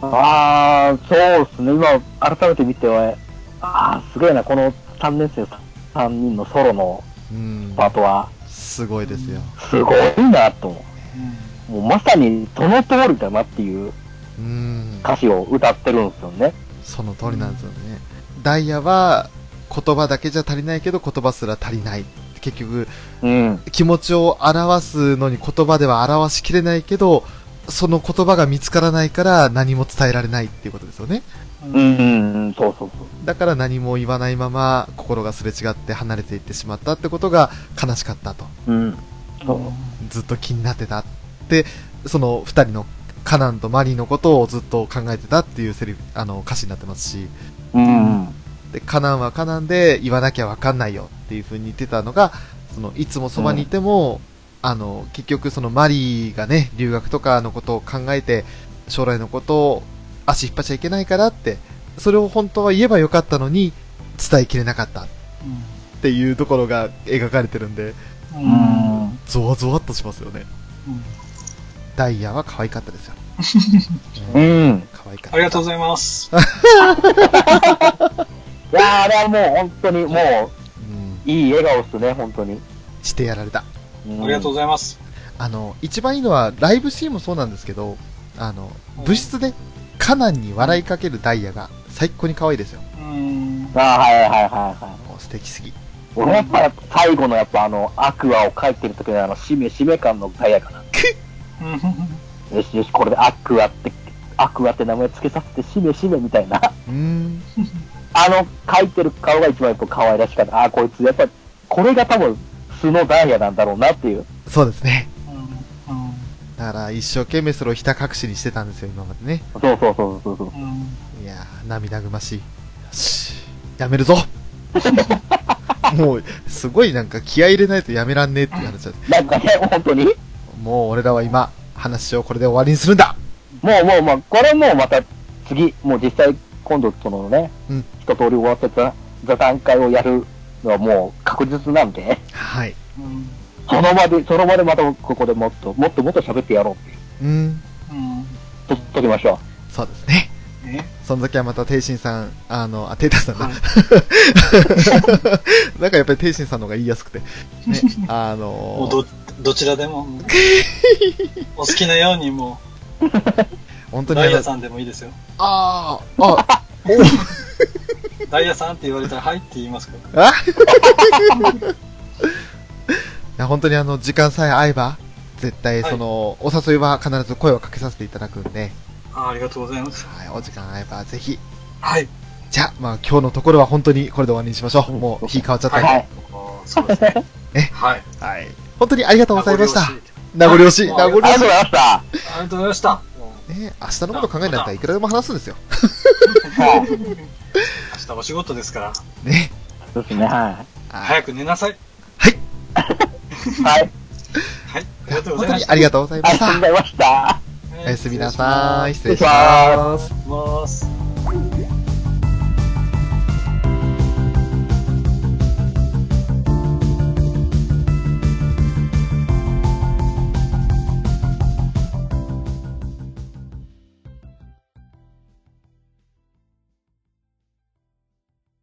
ああ、そうですね。今改めて見ては、すごいな、この3年生3人のソロのパートは、すごいですよ。すごいなと、もうまさにその通りだなっていう歌詞を歌ってるんですよね。その通りなんですよね。ダイヤは言葉だけじゃ足りないけど言葉すら足りない。結局、気持ちを表すのに言葉では表しきれないけど、その言葉が見つからないから何も伝えられないっていうことですよね。そうそうそう。だから何も言わないまま心がすれ違って離れていってしまったってことが悲しかったと、ずっと気になってたって、その2人のカナンとマリーのことをずっと考えてたっていうセリフ、歌詞になってますし、でカナンはカナンで言わなきゃ分かんないよっていう風に言ってたのが、そのいつもそばにいても、結局そのマリーがね、留学とかのことを考えて将来のことを足引っ張っちゃいけないからって、それを本当は言えばよかったのに伝えきれなかったっていうところが描かれてるんで、ゾワゾワっとしますよね。ダイヤは可愛かったですよ。可愛かった。ありがとうございます。いや、あれはもう本当にもういい笑顔ですね。本当にしてやられた。ありがとうございます。一番いいのはライブシーンもそうなんですけど、部室でカナンに笑いかけるダイヤが最高に可愛いですよ。素敵すぎ。俺やっぱ最後のやっぱアクアを描いてる時のしめ感のダイヤかな。よしよし、これでアクアって名前つけさせて、しめしめみたいな。描いてる顔が一番可愛らしかった。こいつやっぱこれが多分素のダイヤなんだろうなっていう。そうですね。だから一生懸命それをひた隠しにしてたんですよ、今までね。そう。いやー、涙ぐましい。よし、やめるぞ。もうすごいなんか気合い入れないとやめらんねえってなっちゃって、なんかね、本当にもう俺らは今話をこれで終わりにするんだ。もうこれもうまた次、もう実際今度そのね、一通り終わってた座談会をやるのはもう確実なんで、はい。その場でまたここでもっと喋ってやろうっていう。取っときましょう。そうですね。その時はまた天心さん、テイタさんだ。なんかやっぱり天心さんの方が言いやすくて、ね、どちらでもお好きなようにもう。本当にダイヤさんでもいいですよ。ダイヤさんって言われたらはいって言いますから。本当に時間さえ合えば絶対その、お誘いは必ず声をかけさせていただくんで。ありがとうございます。はい、お時間合えばぜひ。はい、じゃあ、今日のところは本当にこれで終わりにしましょう。もう日変わっちゃったんで、そうですね。はい、本当にありがとうございました。名残惜しい。ありがとうございました。ね、明日のこと考えなかったらいくらでも話すんですよ。明日お仕事ですからね。そうですね。早く寝なさい。はい。本当にありがとうございました。おやすみなさい。失礼します。